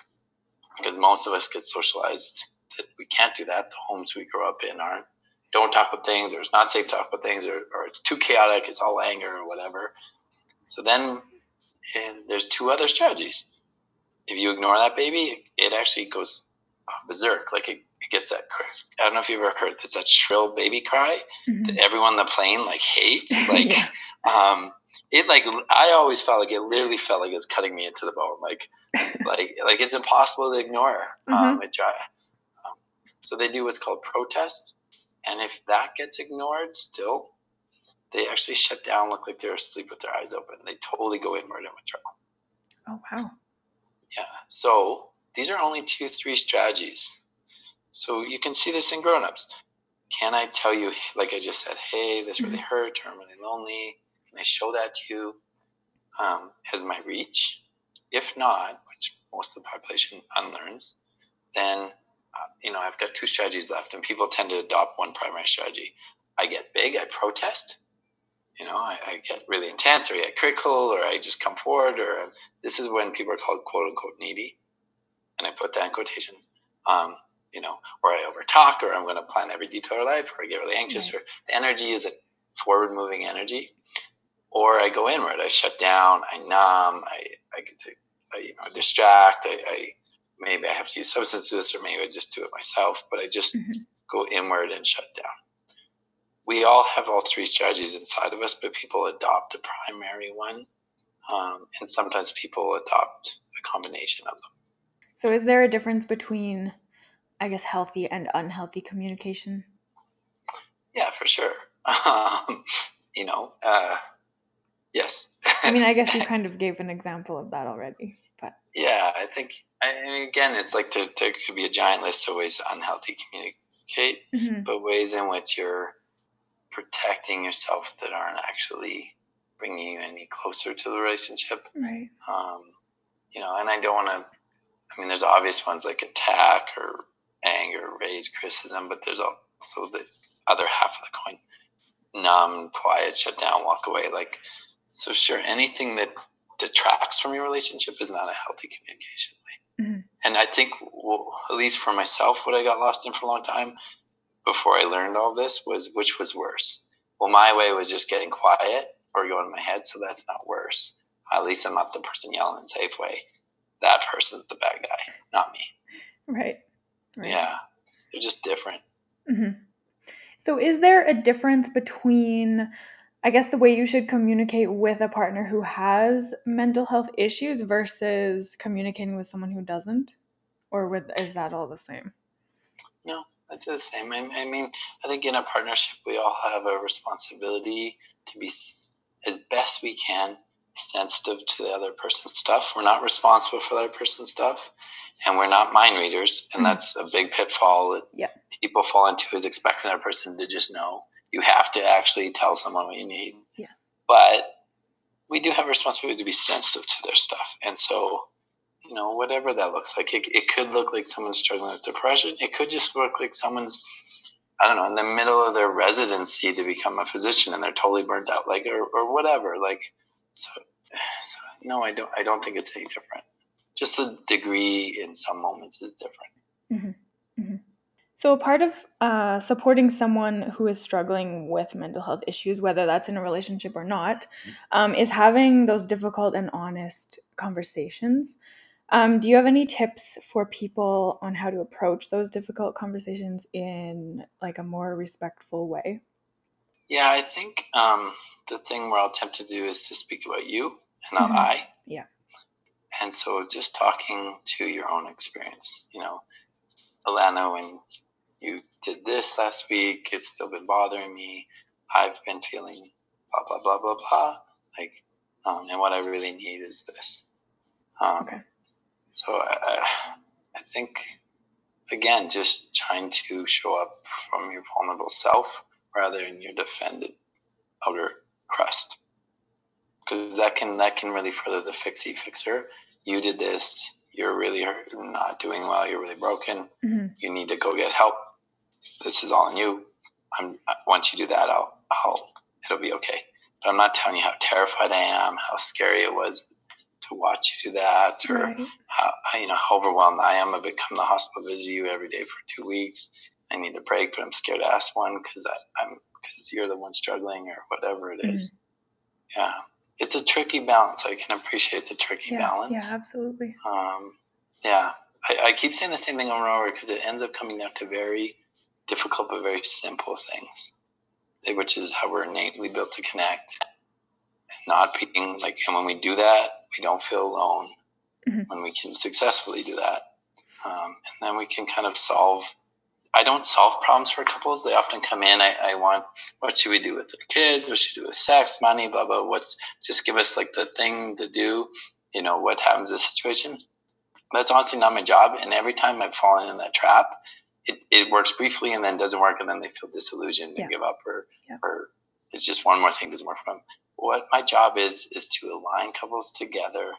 because most of us get socialized that we can't do that. The homes we grow up in aren't, don't talk about things, or it's not safe to talk about things, or, or it's too chaotic, it's all anger or whatever. So then and there's two other strategies. If you ignore that baby, it actually goes berserk. Like it, it gets that, I don't know if you've ever heard, it's that shrill baby cry mm-hmm. that everyone on the plane like hates. Like yeah. um, it like, I always felt like it literally felt like it was cutting me into the bone. Like, like, like it's impossible to ignore. Mm-hmm. Um, it, um, so they do what's called protest. And if that gets ignored still, they actually shut down, look like they're asleep with their eyes open. They totally go inward and withdrawal. Oh, wow. Yeah. So these are only two, three strategies. So you can see this in grownups. Can I tell you, like I just said, hey, this really hurt, or I'm really lonely. Can I show that to you um, as my reach? If not, which most of the population unlearns, then Uh, you know, I've got two strategies left, and people tend to adopt one primary strategy. I get big, I protest, you know, I, I get really intense, or I get critical, or I just come forward, or um, this is when people are called quote unquote needy, and I put that in quotations, um, you know, or I overtalk, or I'm going to plan every detail of life, or I get really anxious, mm-hmm. or the energy is a forward moving energy, or I go inward, I shut down, I numb, I, I, I you know, distract, I, I maybe I have to use substances, or maybe I just do it myself, but I just mm-hmm. go inward and shut down. We all have all three strategies inside of us, but people adopt a primary one, um, and sometimes people adopt a combination of them. So is there a difference between, I guess, healthy and unhealthy communication? Yeah, for sure. Um, you know, uh, yes. I mean, I guess you kind of gave an example of that already. But yeah, I think, and again, it's like there, there could be a giant list of ways to unhealthy communicate, mm-hmm. but ways in which you're protecting yourself that aren't actually bringing you any closer to the relationship. Right. Um, you know, and I don't want to, I mean, there's obvious ones like attack or anger, rage, criticism, but there's also the other half of the coin, numb, quiet, shut down, walk away. Like, so sure, anything that detracts from your relationship is not a healthy communication way. Mm-hmm. And I think, well, at least for myself, what I got lost in for a long time before I learned all this was, which was worse? Well, my way was just getting quiet or going in my head, so that's not worse. At least I'm not the person yelling in Safeway. That person's the bad guy, not me. Right. Right. Yeah, they're just different. Mm-hmm. So is there a difference between, I guess, the way you should communicate with a partner who has mental health issues versus communicating with someone who doesn't? Or with, is that all the same? No, it's the same. I, I mean, I think in a partnership, we all have a responsibility to be as best we can sensitive to the other person's stuff. We're not responsible for the other person's stuff, and we're not mind readers, and that's a big pitfall that yeah. people fall into, is expecting that person to just know. You have to actually tell someone what you need. Yeah. But we do have a responsibility to be sensitive to their stuff, and so, you know, whatever that looks like, it, it could look like someone's struggling with depression. It could just look like someone's, I don't know, in the middle of their residency to become a physician and they're totally burnt out, like, or, or whatever, like. So, so no, I don't. I don't think it's any different. Just the degree in some moments is different. Mm-hmm. Mm-hmm. So, a part of uh, supporting someone who is struggling with mental health issues, whether that's in a relationship or not, um, is having those difficult and honest conversations. Um, do you have any tips for people on how to approach those difficult conversations in like a more respectful way? Yeah, I think um, the thing we're all tempted to do is to speak about you and not mm-hmm. I. Yeah. And so just talking to your own experience. You know, Alana, when you did this last week, it's still been bothering me. I've been feeling blah, blah, blah, blah, blah. Like, um, and what I really need is this. Um, okay. So I, I think, again, just trying to show up from your vulnerable self, rather than your defended outer crust, because that can that can really further the fixie fixer. You did this. You're really not doing well. You're really broken. Mm-hmm. You need to go get help. This is all on you. I'm once you do that, I'll I'll it'll be okay. But I'm not telling you how terrified I am, how scary it was to watch you do that, or right. how you know how overwhelmed I am. I've become the hospital visit you every day for two weeks. I need a break, but I'm scared to ask one because I'm because you're the one struggling or whatever it is. Mm-hmm. Yeah, it's a tricky balance. I can appreciate the tricky yeah, balance. Yeah, absolutely. Um, yeah, I, I keep saying the same thing over and over because it ends up coming down to very difficult but very simple things, which is how we're innately built to connect and not being like. And when we do that, we don't feel alone. Mm-hmm. When we can successfully do that, um, and then we can kind of solve. I don't solve problems for couples. They often come in. I, I want, what should we do with their kids? What should we do with sex, money, blah, blah. What's just give us like the thing to do, you know, what happens in this situation. That's honestly not my job. And every time I've fallen in that trap, it, it works briefly and then doesn't work. And then they feel disillusioned and yeah. give up or, yeah. or it's just one more thing that doesn't work for them. What my job is, is to align couples together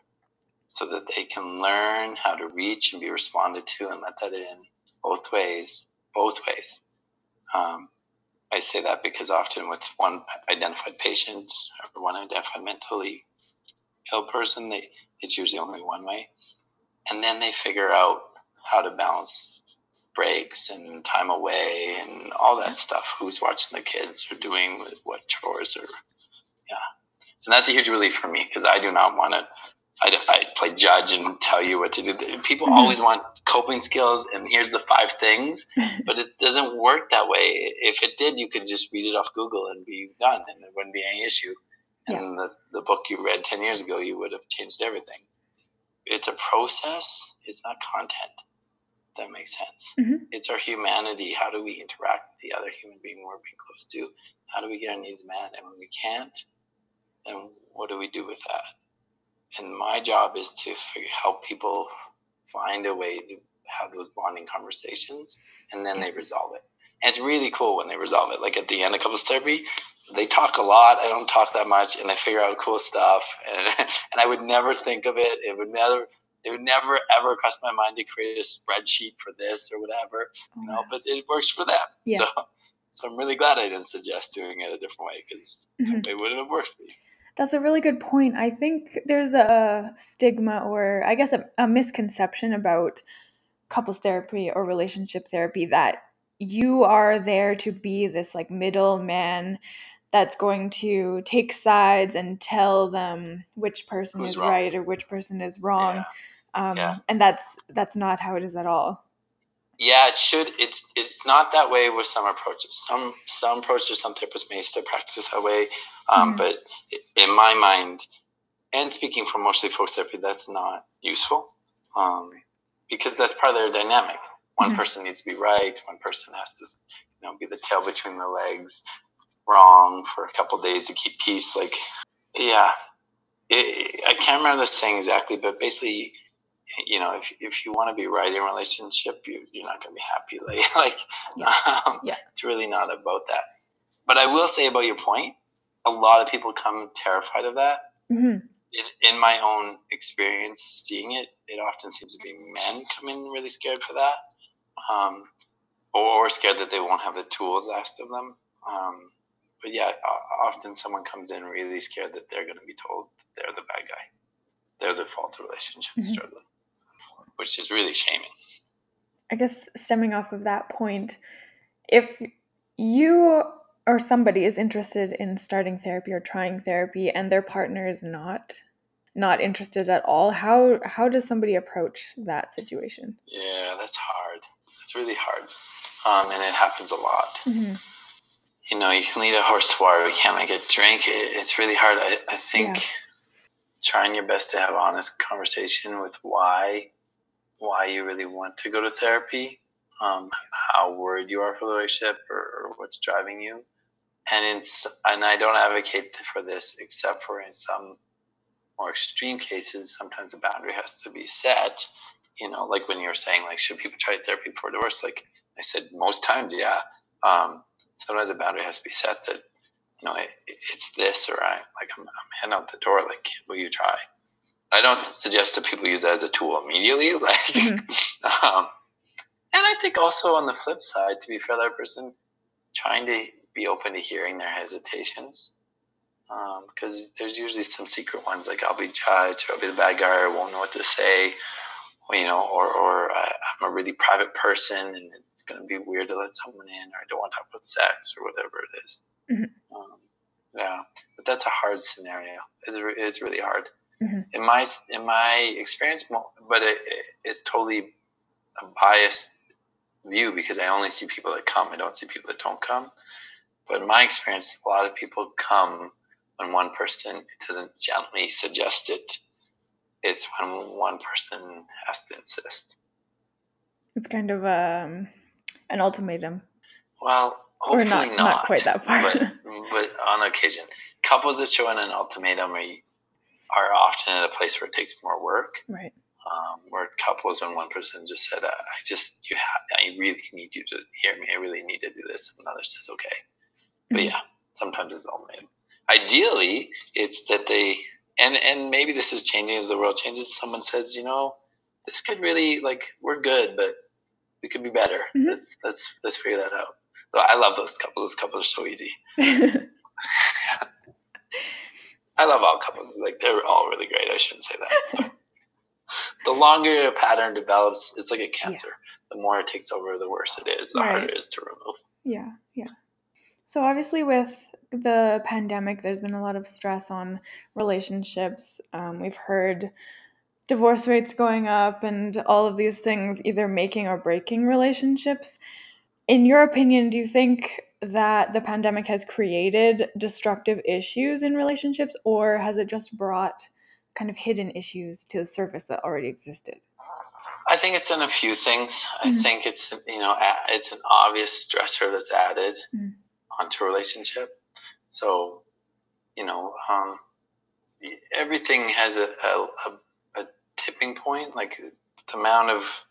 so that they can learn how to reach and be responded to and let that in both ways. Both ways. Um, I say that because often with one identified patient or one identified mentally ill person, they, it's usually only one way. And then they figure out how to balance breaks and time away and all that stuff. Who's watching the kids or doing what chores or, yeah. And that's a huge relief for me because I do not want to I, I play judge and tell you what to do. People mm-hmm. always want coping skills and here's the five things, but it doesn't work that way. If it did, you could just read it off Google and be done, and it wouldn't be any issue. And yeah. the, the book you read ten years ago, you would have changed everything. It's a process. It's not content. That makes sense. Mm-hmm. It's our humanity. How do we interact with the other human being we're being close to? How do we get our needs met? And when we can't, then what do we do with that? And my job is to figure, help people find a way to have those bonding conversations, and then yeah. they resolve it. And it's really cool when they resolve it. Like at the end of couples therapy, they talk a lot. I don't talk that much, and they figure out cool stuff. And, and I would never think of it. It would never, it would never ever cross my mind to create a spreadsheet for this or whatever. You know, but it works for them. Yeah. So, so I'm really glad I didn't suggest doing it a different way, because mm-hmm. it wouldn't have worked for me. That's a really good point. I think there's a stigma, or I guess a, a misconception about couples therapy or relationship therapy, that you are there to be this like middleman that's going to take sides and tell them which person Who's is wrong. right or which person is wrong. Yeah. Um, yeah. And that's that's not how it is at all. Yeah, it should. It's it's not that way with some approaches. Some some approaches, some therapists may still practice that way. Um, mm-hmm. But in my mind, and speaking for mostly folks therapy, that's not useful, um, because that's part of their dynamic. One mm-hmm. person needs to be right. One person has to, you know, be the tail between the legs, wrong for a couple of days to keep peace. Like, yeah, it, I can't remember the saying exactly, but basically, you know, if if you want to be right in a relationship, you, you're not going to be happy. Like, like yeah. Um, yeah. It's really not about that. But I will say about your point, a lot of people come terrified of that. Mm-hmm. In, in my own experience, seeing it, it often seems to be men come in really scared for that, um, or scared that they won't have the tools asked of them. Um, but yeah, often someone comes in really scared that they're going to be told that they're the bad guy. They're the fault of relationship mm-hmm. struggling, which is really shaming. I guess stemming off of that point, if you or somebody is interested in starting therapy or trying therapy and their partner is not not interested at all, how how does somebody approach that situation? Yeah, that's hard. It's really hard. Um, and it happens a lot. Mm-hmm. You know, you can lead a horse to water, you can't make it drink. It, it's really hard. I, I think... Yeah. Trying your best to have honest conversation with why, why you really want to go to therapy, um, how worried you are for the relationship, or, or what's driving you, and in, and I don't advocate for this except for in some more extreme cases. Sometimes a boundary has to be set. You know, like when you were saying, like, should people try therapy before divorce? Like I said, most times, yeah. Um, sometimes a boundary has to be set that, you know, it, it's this, or I, like I'm, I'm heading out the door, like, will you try? I don't suggest that people use that as a tool immediately. Like, mm-hmm. um, and I think also on the flip side, to be fair to that person, trying to be open to hearing their hesitations, because um, there's usually some secret ones, like I'll be judged, or I'll be the bad guy, or I won't know what to say, or, you know, or, or uh, I'm a really private person, and it's going to be weird to let someone in, or I don't want to talk about sex, or whatever it is. Mm-hmm. Um, yeah, but that's a hard scenario. It's, re- it's really hard mm-hmm. in my in my experience, but it, it, it's totally a biased view because I only see people that come. I don't see people that don't come. But in my experience, a lot of people come when one person doesn't gently suggest it. It's when one person has to insist. It's kind of um, an ultimatum. Well. Hopefully or not, not, not quite that far. but, but on occasion, couples that show in an ultimatum are, are often at a place where it takes more work. Right. Um, where couples, when one person just said, "I just, you have, I really need you to hear me. I really need to do this," and another says, "Okay." But mm-hmm. yeah, sometimes it's ultimatum. Ideally, it's that they, and and maybe this is changing as the world changes. Someone says, "You know, this could really, like, we're good, but we could be better. Mm-hmm. Let's let's let's figure that out." I love those couples. Those couples are so easy. I love all couples. Like, they're all really great. I shouldn't say that. The longer a pattern develops, it's like a cancer. Yeah. The more it takes over, the worse it is. The right. harder it is to remove. Yeah, yeah. So obviously with the pandemic, there's been a lot of stress on relationships. Um, we've heard divorce rates going up and all of these things either making or breaking relationships. In your opinion, do you think that the pandemic has created destructive issues in relationships, or has it just brought kind of hidden issues to the surface that already existed? I think it's done a few things. Mm-hmm. I think it's, you know, it's an obvious stressor that's added mm-hmm. onto a relationship. So, you know, um, everything has a, a, a tipping point. Like the amount of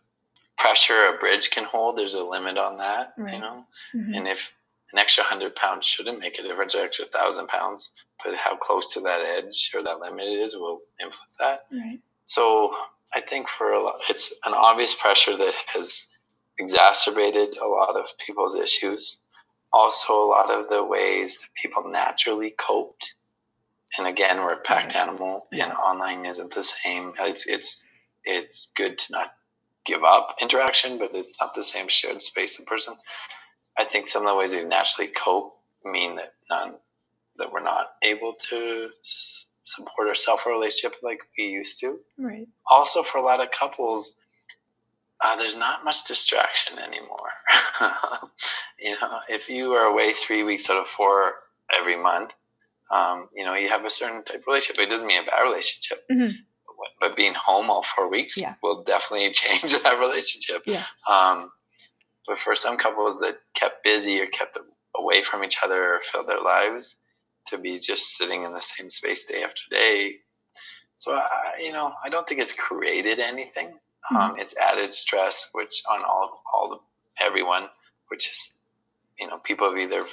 pressure a bridge can hold, there's a limit on that, right. you know? Mm-hmm. And if an extra hundred pounds shouldn't make a difference, or extra thousand pounds, but how close to that edge or that limit it is will influence that. Right. So I think for a lot, it's an obvious pressure that has exacerbated a lot of people's issues. Also, a lot of the ways that people naturally coped. And again, we're a packed animal, yeah. and online isn't the same. It's it's it's good to not give up interaction, but it's not the same shared space in person. I think some of the ways we naturally cope mean that none, that we're not able to s- support our self-relationship like we used to. Right. Also, for a lot of couples, uh, there's not much distraction anymore. You know, if you are away three weeks out of four every month, um, you know, you have a certain type of relationship. It doesn't mean a bad relationship. Mm-hmm. But, but being home all four weeks yeah. will definitely change that relationship. Yeah. Um, But for some couples that kept busy or kept away from each other or filled their lives, to be just sitting in the same space day after day. So, I, you know, I don't think it's created anything. Mm-hmm. Um, it's added stress, which on all, all the, everyone, which is, you know, people have either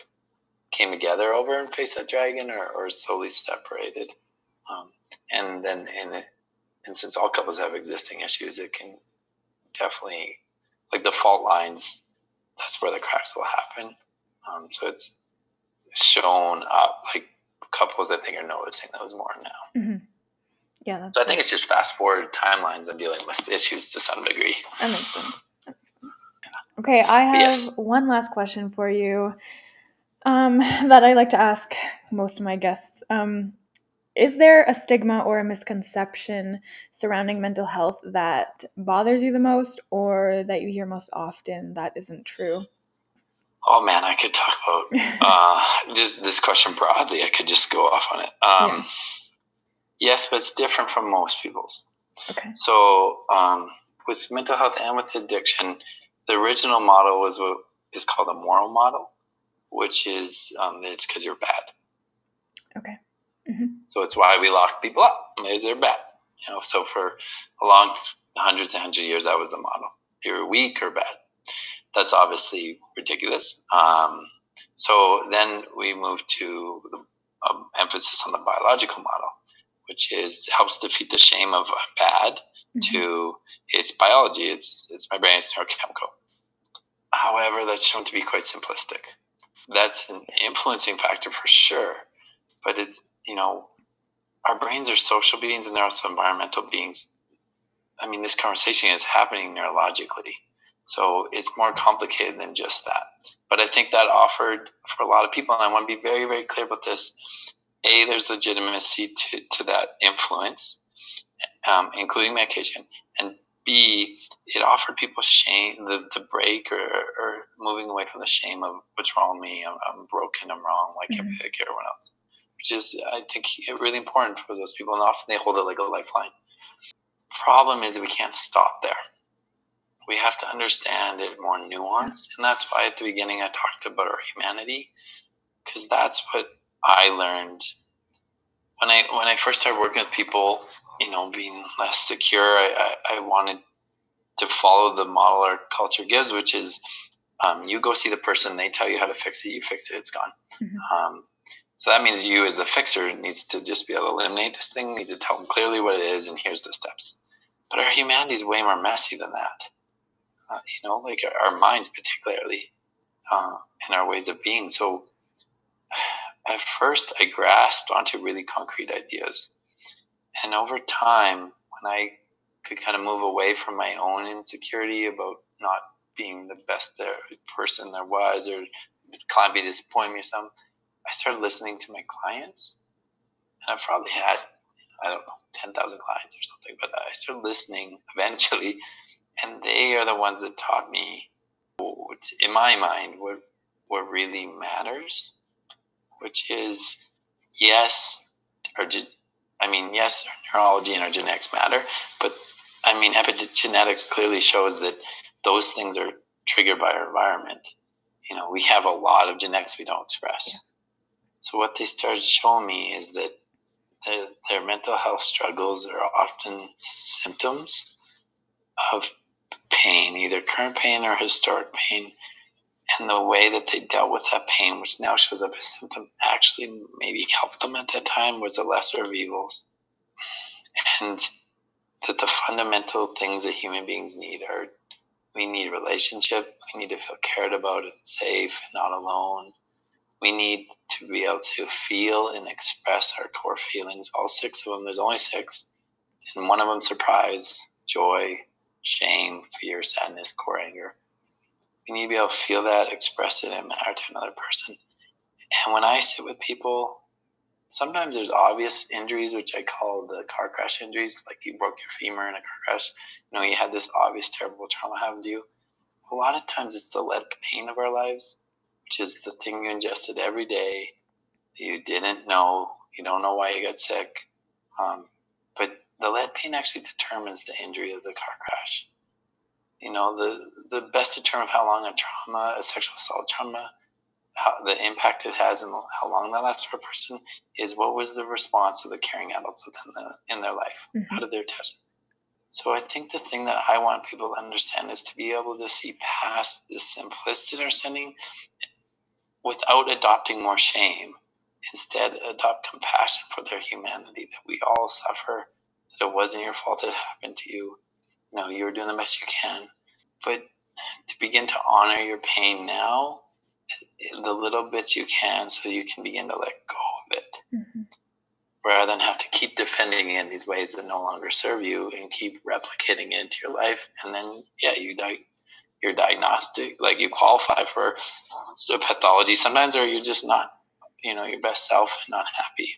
came together over and faced that dragon or, or slowly separated. Um, and then, in the, and since all couples have existing issues, it can definitely... like the fault lines, that's where the cracks will happen. Um, so it's shown up, like couples I think are noticing those more now. Mm-hmm. Yeah, that's so I think it's just fast forward timelines and dealing with issues to some degree. That makes sense. That makes sense. Yeah. Okay, I have yes. one last question for you um, that I like to ask most of my guests. Um, Is there a stigma or a misconception surrounding mental health that bothers you the most, or that you hear most often that isn't true? Oh man, I could talk about uh, just this question broadly. I could just go off on it. Um, yeah. Yes, but it's different from most people's. Okay. So um, with mental health and with addiction, the original model was what is called a moral model, which is um, it's because you're bad. Okay. Mm-hmm. So it's why we lock people up, is they're bad. You know, so for a long, hundreds and hundreds of years, that was the model. You're weak or bad. That's obviously ridiculous. Um, so then we move to the um, emphasis on the biological model, which is helps defeat the shame of bad mm-hmm. to it's biology. It's it's my brain. It's neurochemical. However, that's shown to be quite simplistic. That's an influencing factor for sure, but it's. You know, our brains are social beings and they're also environmental beings. I mean, this conversation is happening neurologically. So it's more complicated than just that. But I think that offered for a lot of people, and I want to be very, very clear about this, A, there's legitimacy to, to that influence, um, including medication. And B, it offered people shame, the, the break or, or moving away from the shame of what's wrong with me, I'm, I'm broken, I'm wrong, why can't I be like everyone else? Which is, I think, really important for those people. And often they hold it like a lifeline. Problem is we can't stop there. We have to understand it more nuanced. And that's why at the beginning I talked about our humanity, because that's what I learned. When I when I first started working with people, you know, being less secure, I, I, I wanted to follow the model our culture gives, which is um, you go see the person, they tell you how to fix it, you fix it, it's gone. Mm-hmm. Um, So that means you as the fixer needs to just be able to eliminate this thing, needs to tell them clearly what it is, and here's the steps. But our humanity is way more messy than that. Uh, you know, like our, our minds particularly, uh, and our ways of being. So at first I grasped onto really concrete ideas. And over time, when I could kind of move away from my own insecurity about not being the best there, person there was, or can't be disappointing or something, I started listening to my clients, and I've probably had, I don't know, ten thousand clients or something, but I started listening eventually, and they are the ones that taught me, what, in my mind, what what really matters, which is, yes, our, I mean, yes, our neurology and our genetics matter, but I mean, epigenetics clearly shows that those things are triggered by our environment. You know, we have a lot of genetics we don't express. Yeah. So what they started showing me is that their, their mental health struggles are often symptoms of pain, either current pain or historic pain. And the way that they dealt with that pain, which now shows up as symptom, actually maybe helped them at that time, was the lesser of evils. And that the fundamental things that human beings need are, we need relationship, we need to feel cared about and safe and not alone. We need to be able to feel and express our core feelings, all six of them. There's only six. And one of them, surprise, joy, shame, fear, sadness, core anger. We need to be able to feel that, express it, and matter to another person. And when I sit with people, sometimes there's obvious injuries, which I call the car crash injuries, like you broke your femur in a car crash. You know, you had this obvious, terrible trauma happen to you. A lot of times it's the lead pain of our lives, which is the thing you ingested every day that you didn't know. You don't know why you got sick. Um, but the lead pain actually determines the injury of the car crash. You know, the the best determine how long a trauma, a sexual assault trauma, how, the impact it has and how long that lasts for a person is what was the response of the caring adults within the, in their life. Mm-hmm. How did they attach it? So I think the thing that I want people to understand is to be able to see past the simplicity they're sending without adopting more shame. Instead, adopt compassion for their humanity, that we all suffer, that it wasn't your fault it happened to you. No, you were doing the best you can. But to begin to honor your pain now, the little bits you can, so you can begin to let go of it. Mm-hmm. Rather than have to keep defending it in these ways that no longer serve you and keep replicating it into your life. And then, yeah, you di- you're diagnostic, like you qualify for pathology sometimes, or you're just not, you know, your best self and not happy.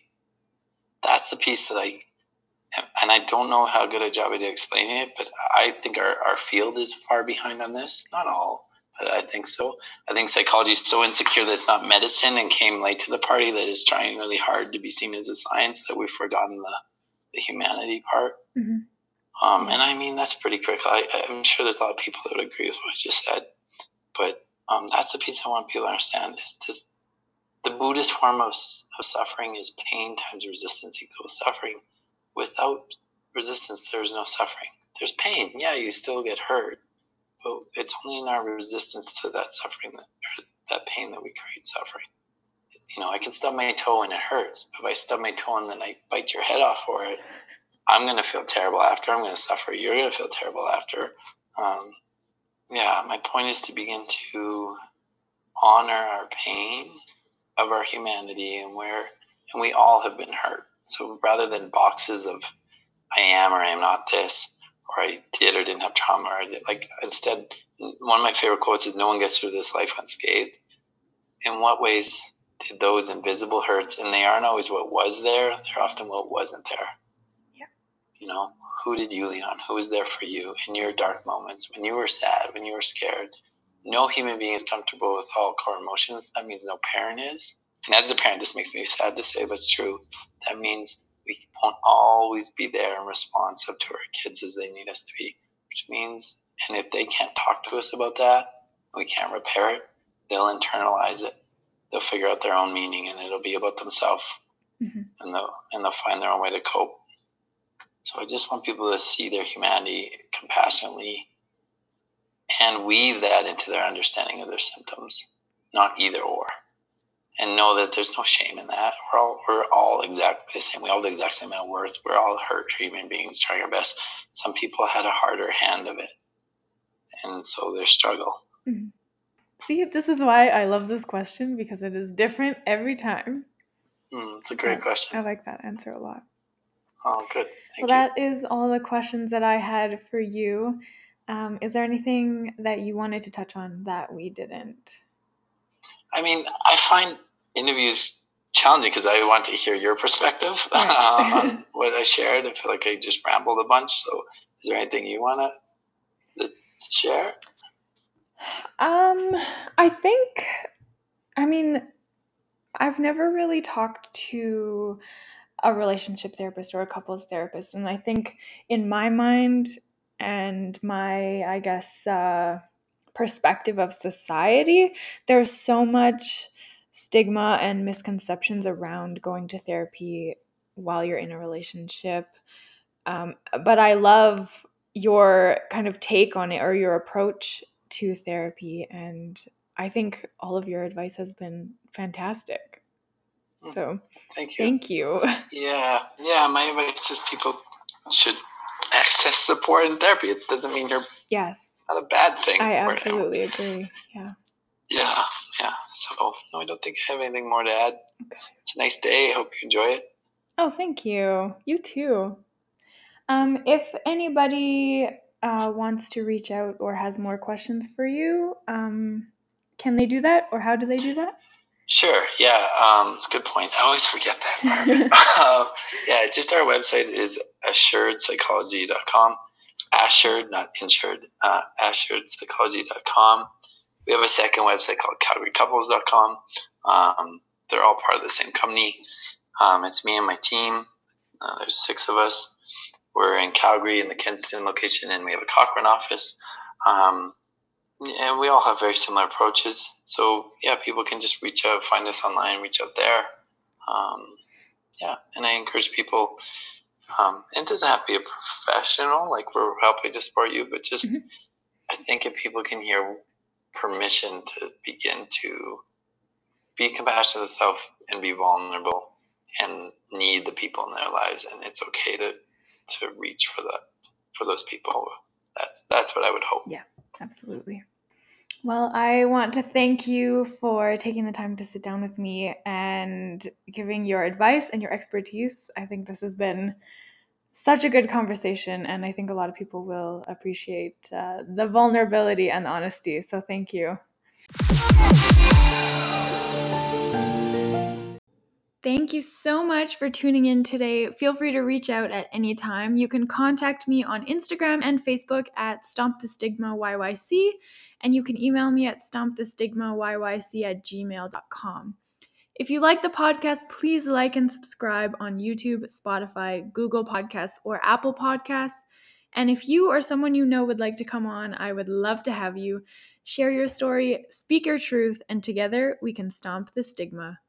That's the piece that I... And I don't know how good a job I did explaining it, but I think our, our field is far behind on this. Not all, but I think so. I think psychology is so insecure that it's not medicine and came late to the party, that is trying really hard to be seen as a science, that we've forgotten the, the humanity part. Mm-hmm. Um, and I mean, that's pretty critical. I, I'm sure there's a lot of people that would agree with what I just said, but um, that's the piece I want people to understand is just the Buddhist form of, of suffering is pain times resistance equals suffering. Without resistance, there is no suffering. There's pain. Yeah, you still get hurt. But it's only in our resistance to that suffering, that, or that pain, that we create suffering. You know, I can stub my toe and it hurts. If I stub my toe and then I bite your head off for it, I'm going to feel terrible after. I'm going to suffer. You're going to feel terrible after. Um, yeah, my point is to begin to honor our pain of our humanity, and where, and we all have been hurt. So rather than boxes of I am or I am not this, or I did or didn't have trauma, or I did, like instead, one of my favorite quotes is, no one gets through this life unscathed. In what ways did those invisible hurts, and they aren't always what was there, they're often what wasn't there. Yeah. You know, who did you lean on? Who was there for you in your dark moments, when you were sad, when you were scared? No human being is comfortable with all core emotions. That means no parent is. And as a parent, this makes me sad to say, but it's true. That means we won't always be there and responsive to our kids as they need us to be, which means, and if they can't talk to us about that, we can't repair it, they'll internalize it. They'll figure out their own meaning, and it'll be about themselves. Mm-hmm. And they'll, and they'll find their own way to cope. So I just want people to see their humanity compassionately and weave that into their understanding of their symptoms, not either or. And know that there's no shame in that. We're all, we're all exactly the same. We all have the exact same amount of worth. We're all hurt human beings trying our best. Some people had a harder hand of it. And so their struggle. Mm-hmm. See, this is why I love this question, because it is different every time. Mm, it's a great yeah, question. I like that answer a lot. Oh, good. Thank well, you. That is all the questions that I had for you. Um, is there anything that you wanted to touch on that we didn't? I mean, I find interviews challenging because I want to hear your perspective yeah. um, on what I shared. I feel like I just rambled a bunch. So is there anything you want to share? Um, I think, I mean, I've never really talked to a relationship therapist or a couples therapist. And I think in my mind and my, I guess, uh, perspective of society, there's so much stigma and misconceptions around going to therapy while you're in a relationship. Um, but I love your kind of take on it or your approach to therapy. And I think all of your advice has been fantastic. So thank you. Thank you. Yeah. Yeah. My advice is people should access support and therapy. It doesn't mean you're yes. not a bad thing. I absolutely agree. Yeah. Yeah. Yeah. So no, I don't think I have anything more to add. Okay. It's a nice day. I hope you enjoy it. Oh, thank you. You too. Um, if anybody uh, wants to reach out or has more questions for you, um, can they do that, or how do they do that? Sure. Yeah. Um, good point. I always forget that. um, yeah. Just our website is assured psychology dot com. Assured, not insured. Uh, assured psychology dot com. We have a second website called calgary couples dot com. Um, they're all part of the same company. Um, it's me and my team. Uh, there's six of us. We're in Calgary in the Kensington location, and we have a Cochrane office. Um, And we all have very similar approaches. So, yeah, people can just reach out, find us online, reach out there. Um, yeah, and I encourage people, um, it doesn't have to be a professional, like we're helping to support you, but just mm-hmm. I think if people can hear permission to begin to be compassionate to self and be vulnerable and need the people in their lives, and it's okay to to reach for that, for those people. That's, that's what I would hope. Yeah, absolutely. Well, I want to thank you for taking the time to sit down with me and giving your advice and your expertise. I think this has been such a good conversation, and I think a lot of people will appreciate uh, the vulnerability and honesty. So thank you. Thank you so much for tuning in today. Feel free to reach out at any time. You can contact me on Instagram and Facebook at Stomp the Stigma Y Y C, and you can email me at stomp the stigma y y c at gmail dot com. If you like the podcast, please like and subscribe on YouTube, Spotify, Google Podcasts, or Apple Podcasts. And if you or someone you know would like to come on, I would love to have you. Share your story, speak your truth, and together we can stomp the stigma.